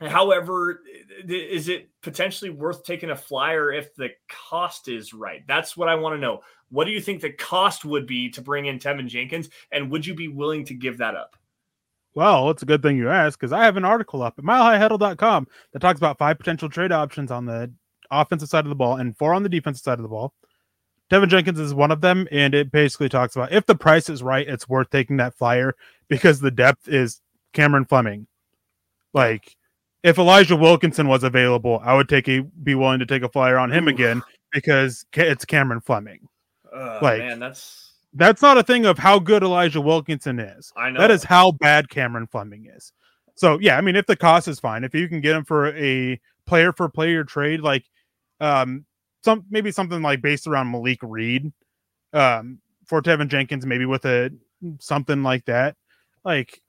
However, is it potentially worth taking a flyer if the cost is right? That's what I want to know. What do you think the cost would be to bring in Tevin Jenkins? And would you be willing to give that up? Well, it's a good thing you asked, because I have an article up at milehighhuddle.com that talks about 5 potential trade options on the offensive side of the ball and 4 on the defensive side of the ball. Tevin Jenkins is one of them, and it basically talks about if the price is right, it's worth taking that flyer because the depth is Cameron Fleming. Like, if Elijah Wilkinson was available, I would be willing to take a flyer on him again because it's Cameron Fleming. That's not a thing of how good Elijah Wilkinson is. I know. That is how bad Cameron Fleming is. So, yeah, I mean, if the cost is fine, if you can get him for a player-for-player trade, like something like based around Malik Reed for Tevin Jenkins, maybe with something like that. Like,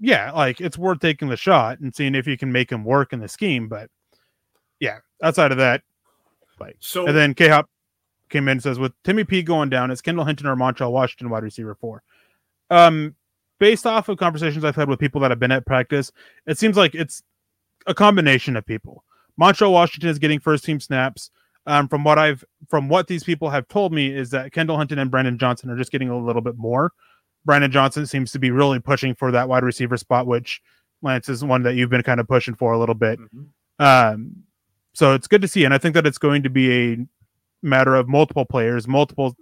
yeah, like it's worth taking the shot and seeing if you can make him work in the scheme. But, yeah, outside of that, and then K-Hop came in and says, with Timmy P going down, it's Kendall Hinton or Montrell Washington wide receiver 4. Based off of conversations I've had with people that have been at practice, it seems like it's a combination of people. Montrell Washington is getting first team snaps. From what these people have told me is that Kendall Hunton and Brandon Johnson are just getting a little bit more. Brandon Johnson seems to be really pushing for that wide receiver spot, which Lance is one that you've been kind of pushing for a little bit. Mm-hmm. So it's good to see. And I think that it's going to be a matter of multiple players, multiple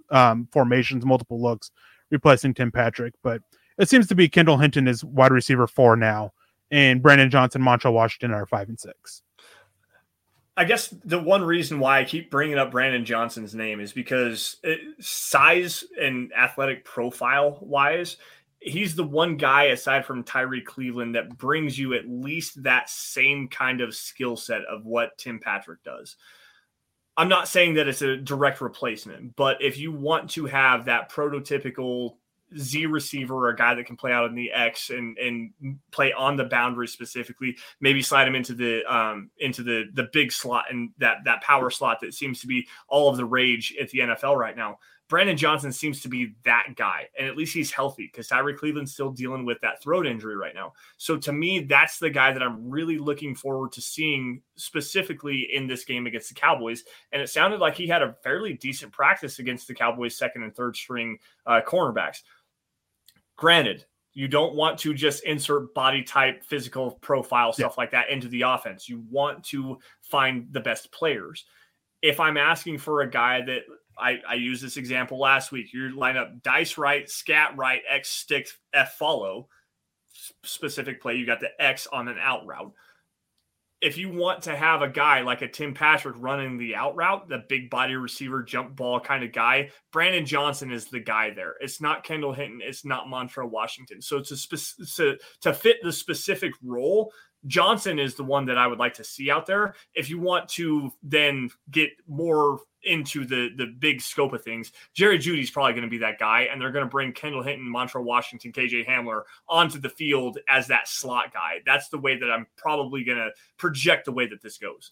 formations, multiple looks replacing Tim Patrick. But it seems to be Kendall Hinton is wide receiver 4 now, and Brandon Johnson, Montrell Washington are 5 and 6. I guess the one reason why I keep bringing up Brandon Johnson's name is because size and athletic profile wise, he's the one guy aside from Tyree Cleveland that brings you at least that same kind of skill set of what Tim Patrick does. I'm not saying that it's a direct replacement, but if you want to have that prototypical Z receiver or a guy that can play out in the X and play on the boundary specifically, maybe slide him into the big slot and that power slot that seems to be all of the rage at the NFL right now. Brandon Johnson seems to be that guy, and at least he's healthy because Tyree Cleveland's still dealing with that throat injury right now. So to me, that's the guy that I'm really looking forward to seeing specifically in this game against the Cowboys. And it sounded like he had a fairly decent practice against the Cowboys' second and third string cornerbacks. Granted, you don't want to just insert body type, physical profile, stuff like that into the offense. You want to find the best players. If I'm asking for a guy that I used this example last week. You line up dice right, scat right, X stick, F follow. Specific play, you got the X on an out route. If you want to have a guy like a Tim Patrick running the out route, the big body receiver, jump ball kind of guy, Brandon Johnson is the guy there. It's not Kendall Hinton. It's not Montrell Washington. So to fit the specific role, Johnson is the one that I would like to see out there. If you want to then get more into the big scope of things, Jerry Jeudy's probably going to be that guy, and they're going to bring Kendall Hinton, Montrell Washington, KJ Hamler onto the field as that slot guy. That's the way that I'm probably going to project the way that this goes.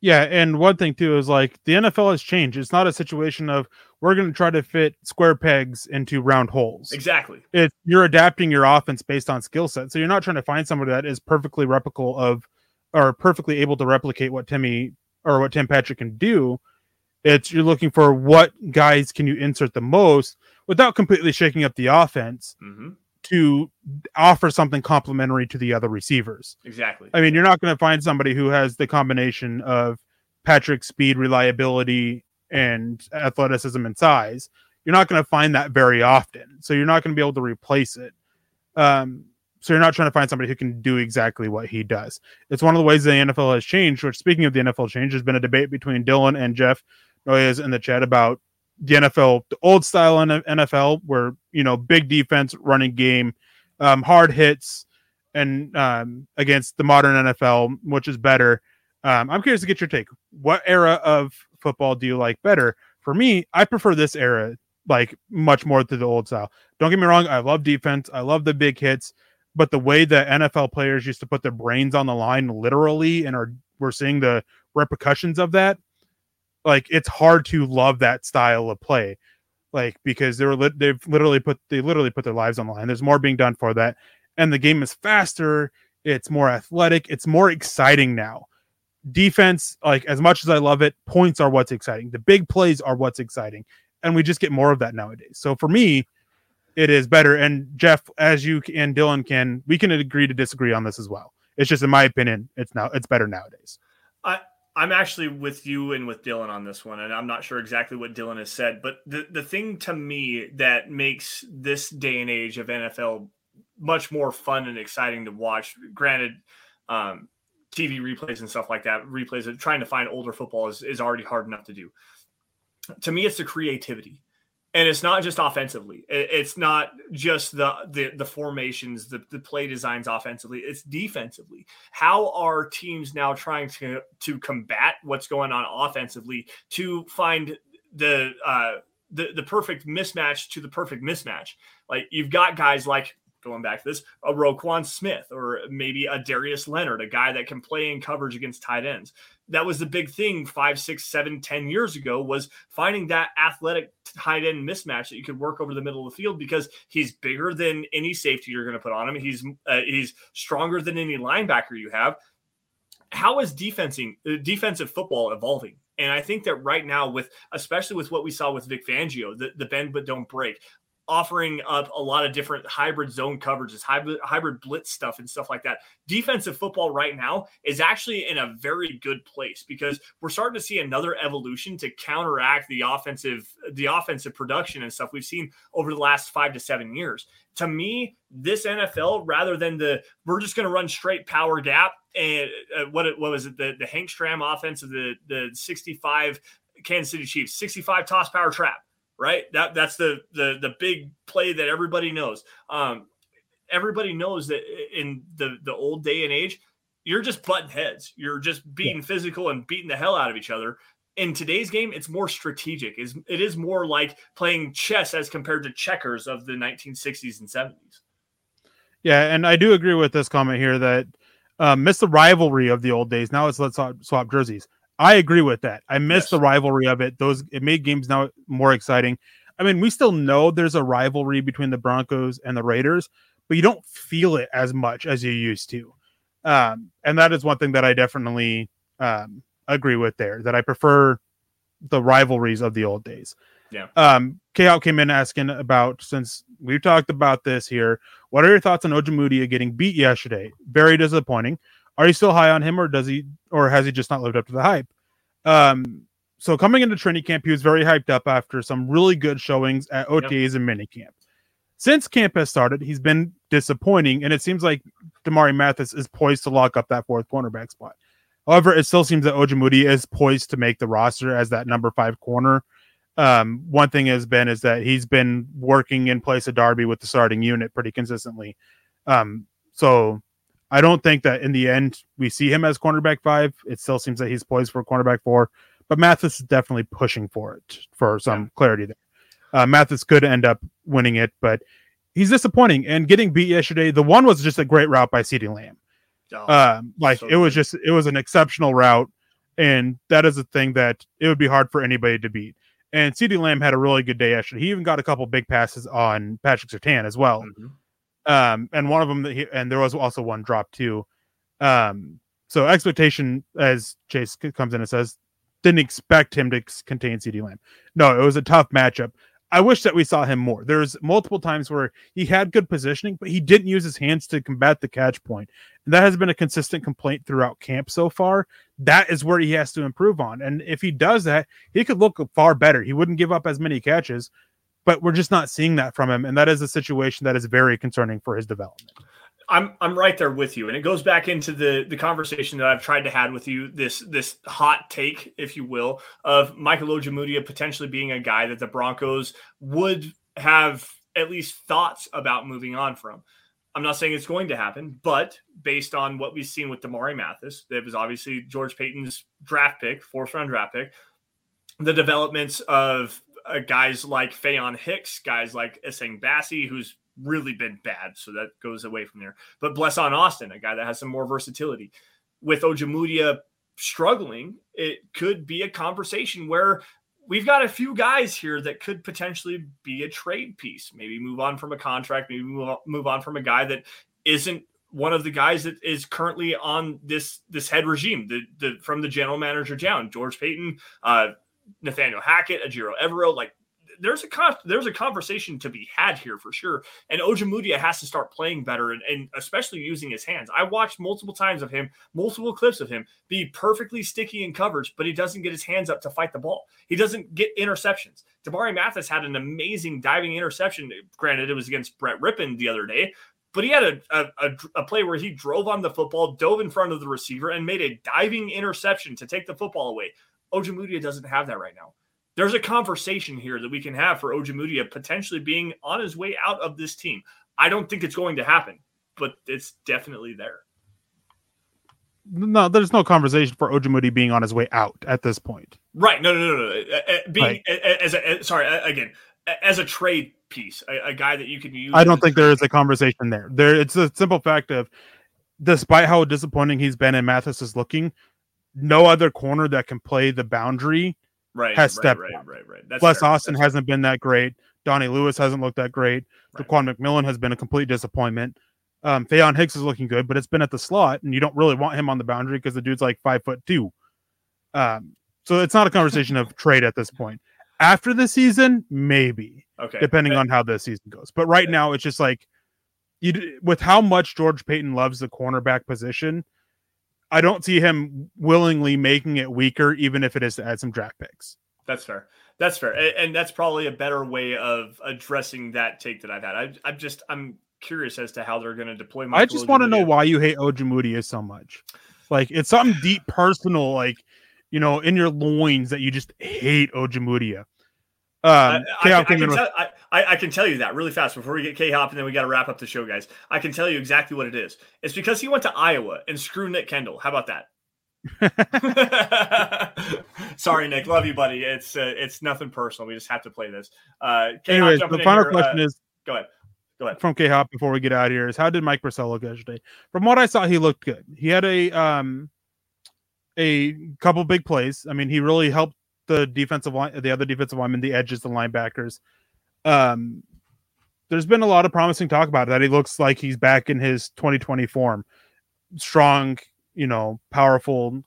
Yeah, and one thing too is like the NFL has changed. It's not a situation of we're going to try to fit square pegs into round holes. Exactly. You're adapting your offense based on skill set. So you're not trying to find somebody that is perfectly replicable of or perfectly able to replicate what Tim Patrick can do. It's you're looking for what guys can you insert the most without completely shaking up the offense to offer something complementary to the other receivers. Exactly. I mean, you're not going to find somebody who has the combination of Patrick's speed, reliability, and athleticism and size. You're not going to find that very often. So you're not going to be able to replace it. So you're not trying to find somebody who can do exactly what he does. It's one of the ways the NFL has changed, which speaking of the NFL change, there's been a debate between Dylan and Jeff Noyes in the chat about the NFL, the old style NFL where, big defense, running game, hard hits, and against the modern NFL, which is better. I'm curious to get your take. What era of football do you like better? For me, I prefer this era, like much more to the old style. Don't get me wrong. I love defense. I love the big hits, but the way the NFL players used to put their brains on the line literally, and we're seeing the repercussions of that. Like it's hard to love that style of play, like because they literally put their lives on the line. There's more being done for that, and the game is faster. It's more athletic. It's more exciting now. Defense, like as much as I love it, points are what's exciting. The big plays are what's exciting, and we just get more of that nowadays. So for me, it is better. And Jeff, as you and Dylan can, we can agree to disagree on this as well. It's just in my opinion, it's better nowadays. I'm actually with you and with Dylan on this one, and I'm not sure exactly what Dylan has said, but the thing to me that makes this day and age of NFL much more fun and exciting to watch, granted, TV replays and stuff like that, replays of trying to find older football is already hard enough to do. To me, it's the creativity. And it's not just offensively. It's not just the formations, the play designs offensively. It's defensively. How are teams now trying to combat what's going on offensively to find the perfect mismatch to the perfect mismatch? Like you've got guys like, going back to this, a Roquan Smith or maybe a Darius Leonard, a guy that can play in coverage against tight ends. That was the big thing 5, 6, 7, 10 years ago was finding that athletic tight end mismatch that you could work over the middle of the field because he's bigger than any safety you're going to put on him. He's stronger than any linebacker you have. How is defensive football evolving? And I think that right now, with especially with what we saw with Vic Fangio, the bend but don't break, offering up a lot of different hybrid zone coverages, hybrid blitz stuff and stuff like that. Defensive football right now is actually in a very good place because we're starting to see another evolution to counteract the offensive production and stuff we've seen over the last 5 to 7 years. To me, this NFL, rather than we're just going to run straight power gap and what was it? The Hank Stram offense of the 65 Kansas City Chiefs, 65 toss power trap. Right. That's the big play that everybody knows. Everybody knows that in the old day and age, you're just butting heads. You're just being physical and beating the hell out of each other. In today's game, it's more strategic. It is more like playing chess as compared to checkers of the 1960s and 70s. Yeah, and I do agree with this comment here that miss the rivalry of the old days. Now it's let's swap jerseys. I agree with that. I miss the rivalry of it. It made games now more exciting. I mean, we still know there's a rivalry between the Broncos and the Raiders, but you don't feel it as much as you used to. And that is one thing that I definitely agree with there, that I prefer the rivalries of the old days. Yeah. K-Hop came in asking about, since we've talked about this here, what are your thoughts on Ojemudia getting beat yesterday? Very disappointing. Are you still high on him, or has he just not lived up to the hype? So coming into training camp, he was very hyped up after some really good showings at OTAs and minicamp. Since camp has started, he's been disappointing, and it seems like Damari Mathis is poised to lock up that fourth cornerback spot. However, it still seems that Ojemudia is poised to make the roster as that number 5 corner. One thing has been is that he's been working in place of Darby with the starting unit pretty consistently. So I don't think that in the end we see him as cornerback 5. It still seems that he's poised for cornerback 4, but Mathis is definitely pushing for it for some clarity there. Mathis could end up winning it, but he's disappointing and getting beat yesterday. The one was just a great route by CeeDee Lamb. It was an exceptional route. And that is a thing that it would be hard for anybody to beat. And CeeDee Lamb had a really good day yesterday. He even got a couple big passes on Patrick Sertan as well. Mm-hmm. And one of them, and there was also one drop too. So expectation, as Chase comes in and says, didn't expect him to contain CeeDee Lamb. No, it was a tough matchup. I wish that we saw him more. There's multiple times where he had good positioning, but he didn't use his hands to combat the catch point. And that has been a consistent complaint throughout camp so far. That is where he has to improve on. And if he does that, he could look far better. He wouldn't give up as many catches. But we're just not seeing that from him, and that is a situation that is very concerning for his development. I'm right there with you, and it goes back into the conversation that I've tried to have with you, this hot take, if you will, of Michael Ojemudia potentially being a guy that the Broncos would have at least thoughts about moving on from. I'm not saying it's going to happen, but based on what we've seen with Damari Mathis, that was obviously George Payton's draft pick, 4th-round draft pick, the developments of guys like Fayon Hicks, guys like Essang Bassey, who's really been bad, so that goes away from there. But Blesson Austin, a guy that has some more versatility. With Ojemudia struggling, it could be a conversation where we've got a few guys here that could potentially be a trade piece. Maybe move on from a contract, maybe move on from a guy that isn't one of the guys that is currently on this head regime, from the general manager down, George Payton, Nathaniel Hackett, Ajiro Evero. Like there's a conversation to be had here for sure. And Ojemudia has to start playing better and especially using his hands. I watched multiple clips of him be perfectly sticky in coverage, but he doesn't get his hands up to fight the ball. He doesn't get interceptions. Damari Mathis had an amazing diving interception. Granted, it was against Brett Rippon the other day, but he had a play where he drove on the football, dove in front of the receiver, and made a diving interception to take the football away. Ojemudia doesn't have that right now. There's a conversation here that we can have for Ojemudia potentially being on his way out of this team. I don't think it's going to happen, but it's definitely there. No, there's no conversation for Ojemudia being on his way out at this point. Right. No. As a trade piece, a guy that you can use. I don't think there is a conversation there. It's a simple fact of, despite how disappointing he's been and Mathis is looking, no other corner that can play the boundary has stepped up. Right. Bless Austin hasn't been that great. Donnie Lewis hasn't looked that great. Right. Daquan McMillan has been a complete disappointment. Fayon Hicks is looking good, but it's been at the slot, and you don't really want him on the boundary because the dude's like 5'2". So it's not a conversation of trade at this point. After the season, maybe. Okay. Depending on how the season goes. But right now, it's just like, with how much George Paton loves the cornerback position, I don't see him willingly making it weaker, even if it is to add some draft picks. That's fair. That's fair. And that's probably a better way of addressing that take that I've had. I'm curious as to how they're going to deploy Michael. I just want to know why you hate Ojemudia so much. Like, it's something deep personal, like, you know, in your loins that you just hate Ojemudia. I can tell you that really fast before we get K-Hop, and then we got to wrap up the show, guys. I can tell you exactly what it is. It's because he went to Iowa and screw Nick Kendall. How about that? Sorry, Nick. Love you, buddy. It's nothing personal. We just have to play this. Anyways, the final question is go ahead from K-Hop before we get out of here is, how did Mike Purcell go today? From what I saw, he looked good. He had a couple big plays. I mean, he really helped the defensive line, the other defensive linemen, the edges, the linebackers. There's been a lot of promising talk about it, that he looks like he's back in his 2020 form. Strong, you know, powerful,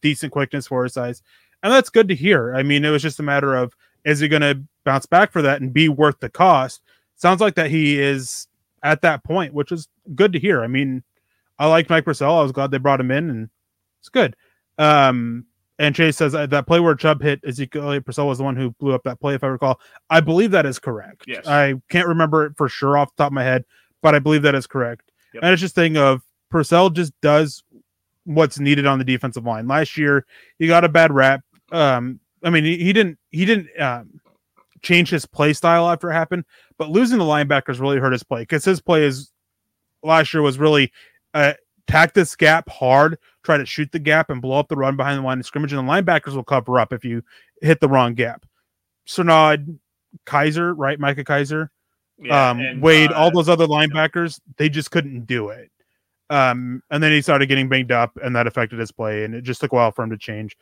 decent quickness for his size. And that's good to hear. I mean, it was just a matter of, is he going to bounce back for that and be worth the cost? Sounds like that he is at that point, which is good to hear. I mean, I like Mike Purcell. I was glad they brought him in, and it's good. And Chase says that play where Chubb hit Ezekiel Purcell was the one who blew up that play, if I recall. I believe that is correct. Yes. I can't remember it for sure off the top of my head, but I believe that is correct. Yep. And it's just a thing of Purcell just does what's needed on the defensive line. Last year, he got a bad rap. I mean, he didn't change his play style after it happened, but losing the linebackers really hurt his play, because his play last year was really attack this gap hard, try to shoot the gap and blow up the run behind the line of scrimmage, and the linebackers will cover up if you hit the wrong gap. Sernod, Kaiser, right? Micah Kaiser, Wade, all those other linebackers, they just couldn't do it. And then he started getting banged up, and that affected his play, and it just took a while for him to change.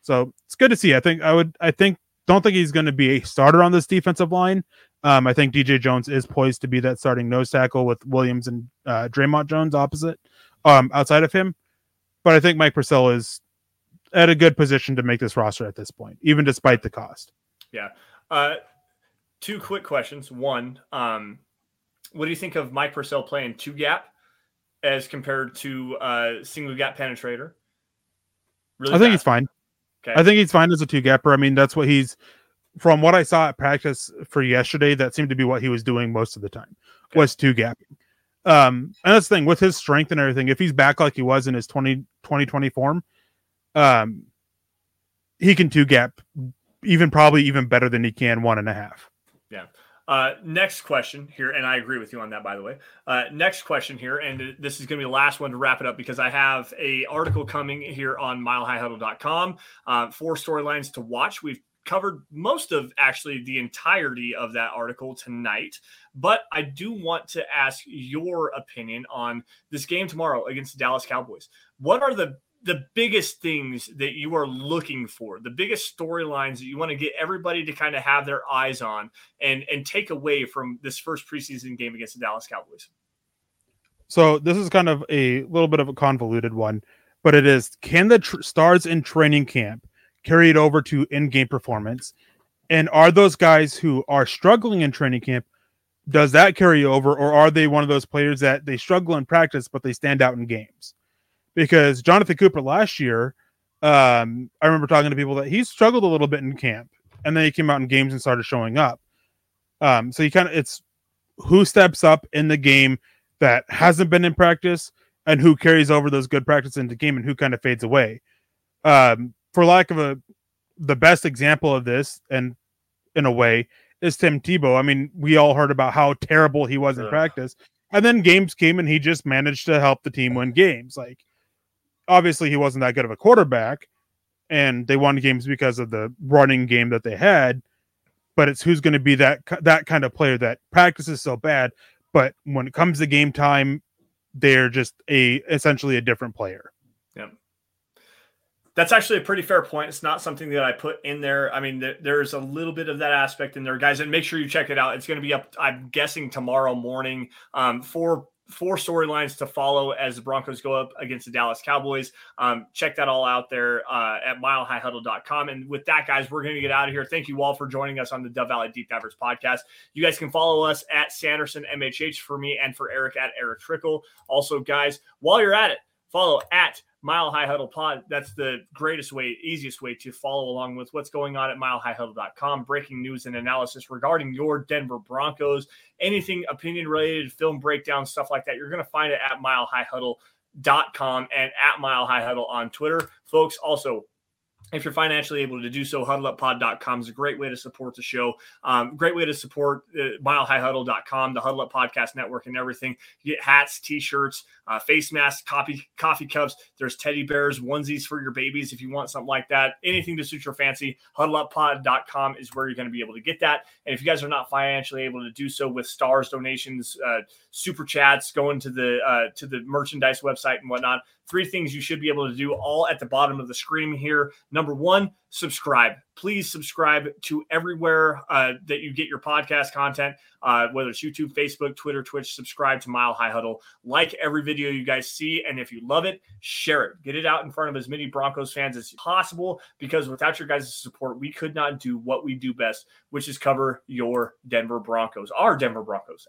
So it's good to see. Don't think he's going to be a starter on this defensive line. I think DJ Jones is poised to be that starting nose tackle with Williams and Draymond Jones opposite, outside of him. But I think Mike Purcell is at a good position to make this roster at this point, even despite the cost. Yeah. Two quick questions. One, what do you think of Mike Purcell playing two gap as compared to single gap penetrator? I think he's fine. Okay. I think he's fine as a two gapper. I mean, that's what he's, from what I saw at practice for yesterday, that seemed to be what he was doing most of the time, was two gapping. And that's the thing with his strength and everything. If he's back like he was in his 2020 form, he can two gap even better than he can 1.5. Yeah. Next question here, and I agree with you on that, by the way. Next question here, and this is going to be the last one to wrap it up, because I have a article coming here on milehighhuddle.com. 4 storylines to watch. We've covered most of actually the entirety of that article tonight, but I do want to ask your opinion on this game tomorrow against the Dallas Cowboys. What are the biggest things that you are looking for, the biggest storylines that you want to get everybody to kind of have their eyes on and take away from this first preseason game against the Dallas Cowboys? So this is kind of a little bit of a convoluted one, but it is, can the stars in training camp carry it over to in-game performance? And are those guys who are struggling in training camp, does that carry over, or are they one of those players that they struggle in practice but they stand out in games? Because Jonathan Cooper last year, I remember talking to people that he struggled a little bit in camp, and then he came out in games and started showing up. So you kind of, it's who steps up in the game that hasn't been in practice, and who carries over those good practices into game, and who kind of fades away. For lack of the best example of this, and in a way, is Tim Tebow. I mean, we all heard about how terrible he was in practice, and then games came and he just managed to help the team win games. Like, obviously he wasn't that good of a quarterback, and they won games because of the running game that they had, but it's who's going to be that kind of player that practices so bad, but when it comes to game time, they're just essentially a different player. Yeah. That's actually a pretty fair point. It's not something that I put in there. I mean, there's a little bit of that aspect in there, guys, and make sure you check it out. It's going to be up, I'm guessing, tomorrow morning. 4 four storylines to follow as the Broncos go up against the Dallas Cowboys. Check that all out there at milehighhuddle.com. And with that, guys, we're going to get out of here. Thank you all for joining us on the Dove Valley Deep Divers podcast. You guys can follow us at Sanderson MHH for me and for Eric at Eric Trickle. Also, guys, while you're at it, follow at Mile High Huddle Pod. That's the greatest way, easiest way to follow along with what's going on at milehighhuddle.com. Breaking news and analysis regarding your Denver Broncos, anything opinion related, film breakdown, stuff like that. You're going to find it at milehighhuddle.com and at Mile High Huddle on Twitter. Folks, also, if you're financially able to do so, huddleuppod.com is a great way to support the show. Great way to support milehighhuddle.com, the Huddle Up Podcast Network and everything. You get hats, T-shirts, face masks, coffee cups. There's teddy bears, onesies for your babies if you want something like that. Anything to suit your fancy, huddleuppod.com is where you're going to be able to get that. And if you guys are not financially able to do so with stars, donations, super chats, going to the merchandise website and whatnot, three things you should be able to do all at the bottom of the screen here. Number one, subscribe. Please subscribe to everywhere that you get your podcast content, whether it's YouTube, Facebook, Twitter, Twitch. Subscribe to Mile High Huddle. Like every video you guys see, and if you love it, share it. Get it out in front of as many Broncos fans as possible, because without your guys' support, we could not do what we do best, which is cover your Denver Broncos. Our Denver Broncos.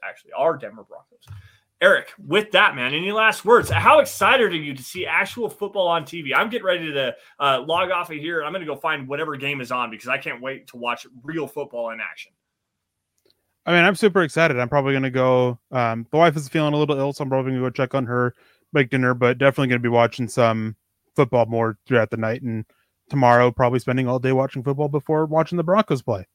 Eric, with that, man, any last words? How excited are you to see actual football on TV? I'm getting ready to log off of here, and I'm going to go find whatever game is on because I can't wait to watch real football in action. I mean, I'm super excited. I'm probably going to go the wife is feeling a little ill, so I'm probably going to go check on her, make dinner, but definitely going to be watching some football more throughout the night, and tomorrow probably spending all day watching football before watching the Broncos play.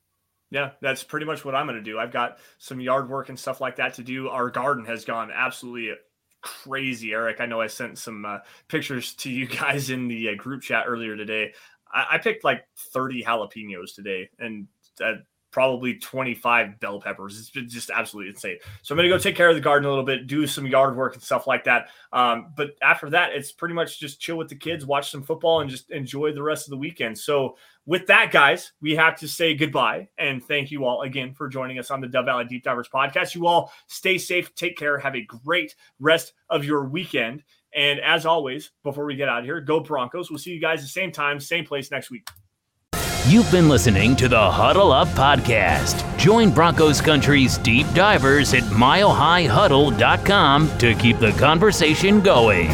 Yeah, that's pretty much what I'm going to do. I've got some yard work and stuff like that to do. Our garden has gone absolutely crazy, Eric. I know I sent some pictures to you guys in the group chat earlier today. I picked like 30 jalapenos today and probably 25 bell peppers. It's been just absolutely insane. So I'm going to go take care of the garden a little bit, do some yard work and stuff like that. But after that, it's pretty much just chill with the kids, watch some football, and just enjoy the rest of the weekend. So with that, guys, we have to say goodbye and thank you all again for joining us on the Dove Valley Deep Divers podcast. You all stay safe, take care, have a great rest of your weekend. And as always, before we get out of here, go Broncos. We'll see you guys the same time, same place next week. You've been listening to the Huddle Up Podcast. Join Broncos Country's deep divers at milehighhuddle.com to keep the conversation going.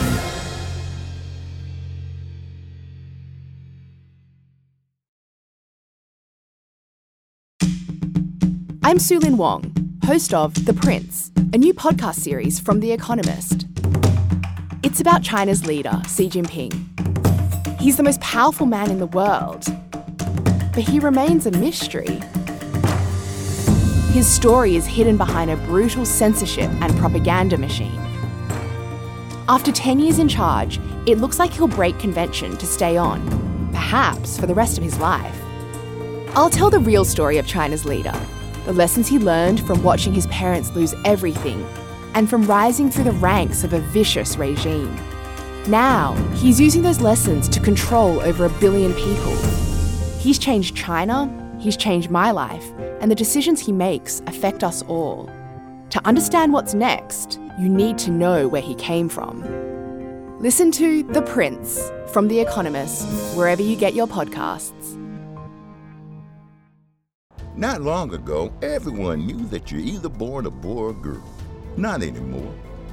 I'm Su Lin Wong, host of The Prince, a new podcast series from The Economist. It's about China's leader, Xi Jinping. He's the most powerful man in the world, but he remains a mystery. His story is hidden behind a brutal censorship and propaganda machine. After 10 years in charge, it looks like he'll break convention to stay on, perhaps for the rest of his life. I'll tell the real story of China's leader, the lessons he learned from watching his parents lose everything and from rising through the ranks of a vicious regime. Now, he's using those lessons to control over 1 billion people. He's changed China, he's changed my life, and the decisions he makes affect us all. To understand what's next, you need to know where he came from. Listen to The Prince from The Economist, wherever you get your podcasts. Not long ago, everyone knew that you're either born a boy or a girl. Not anymore.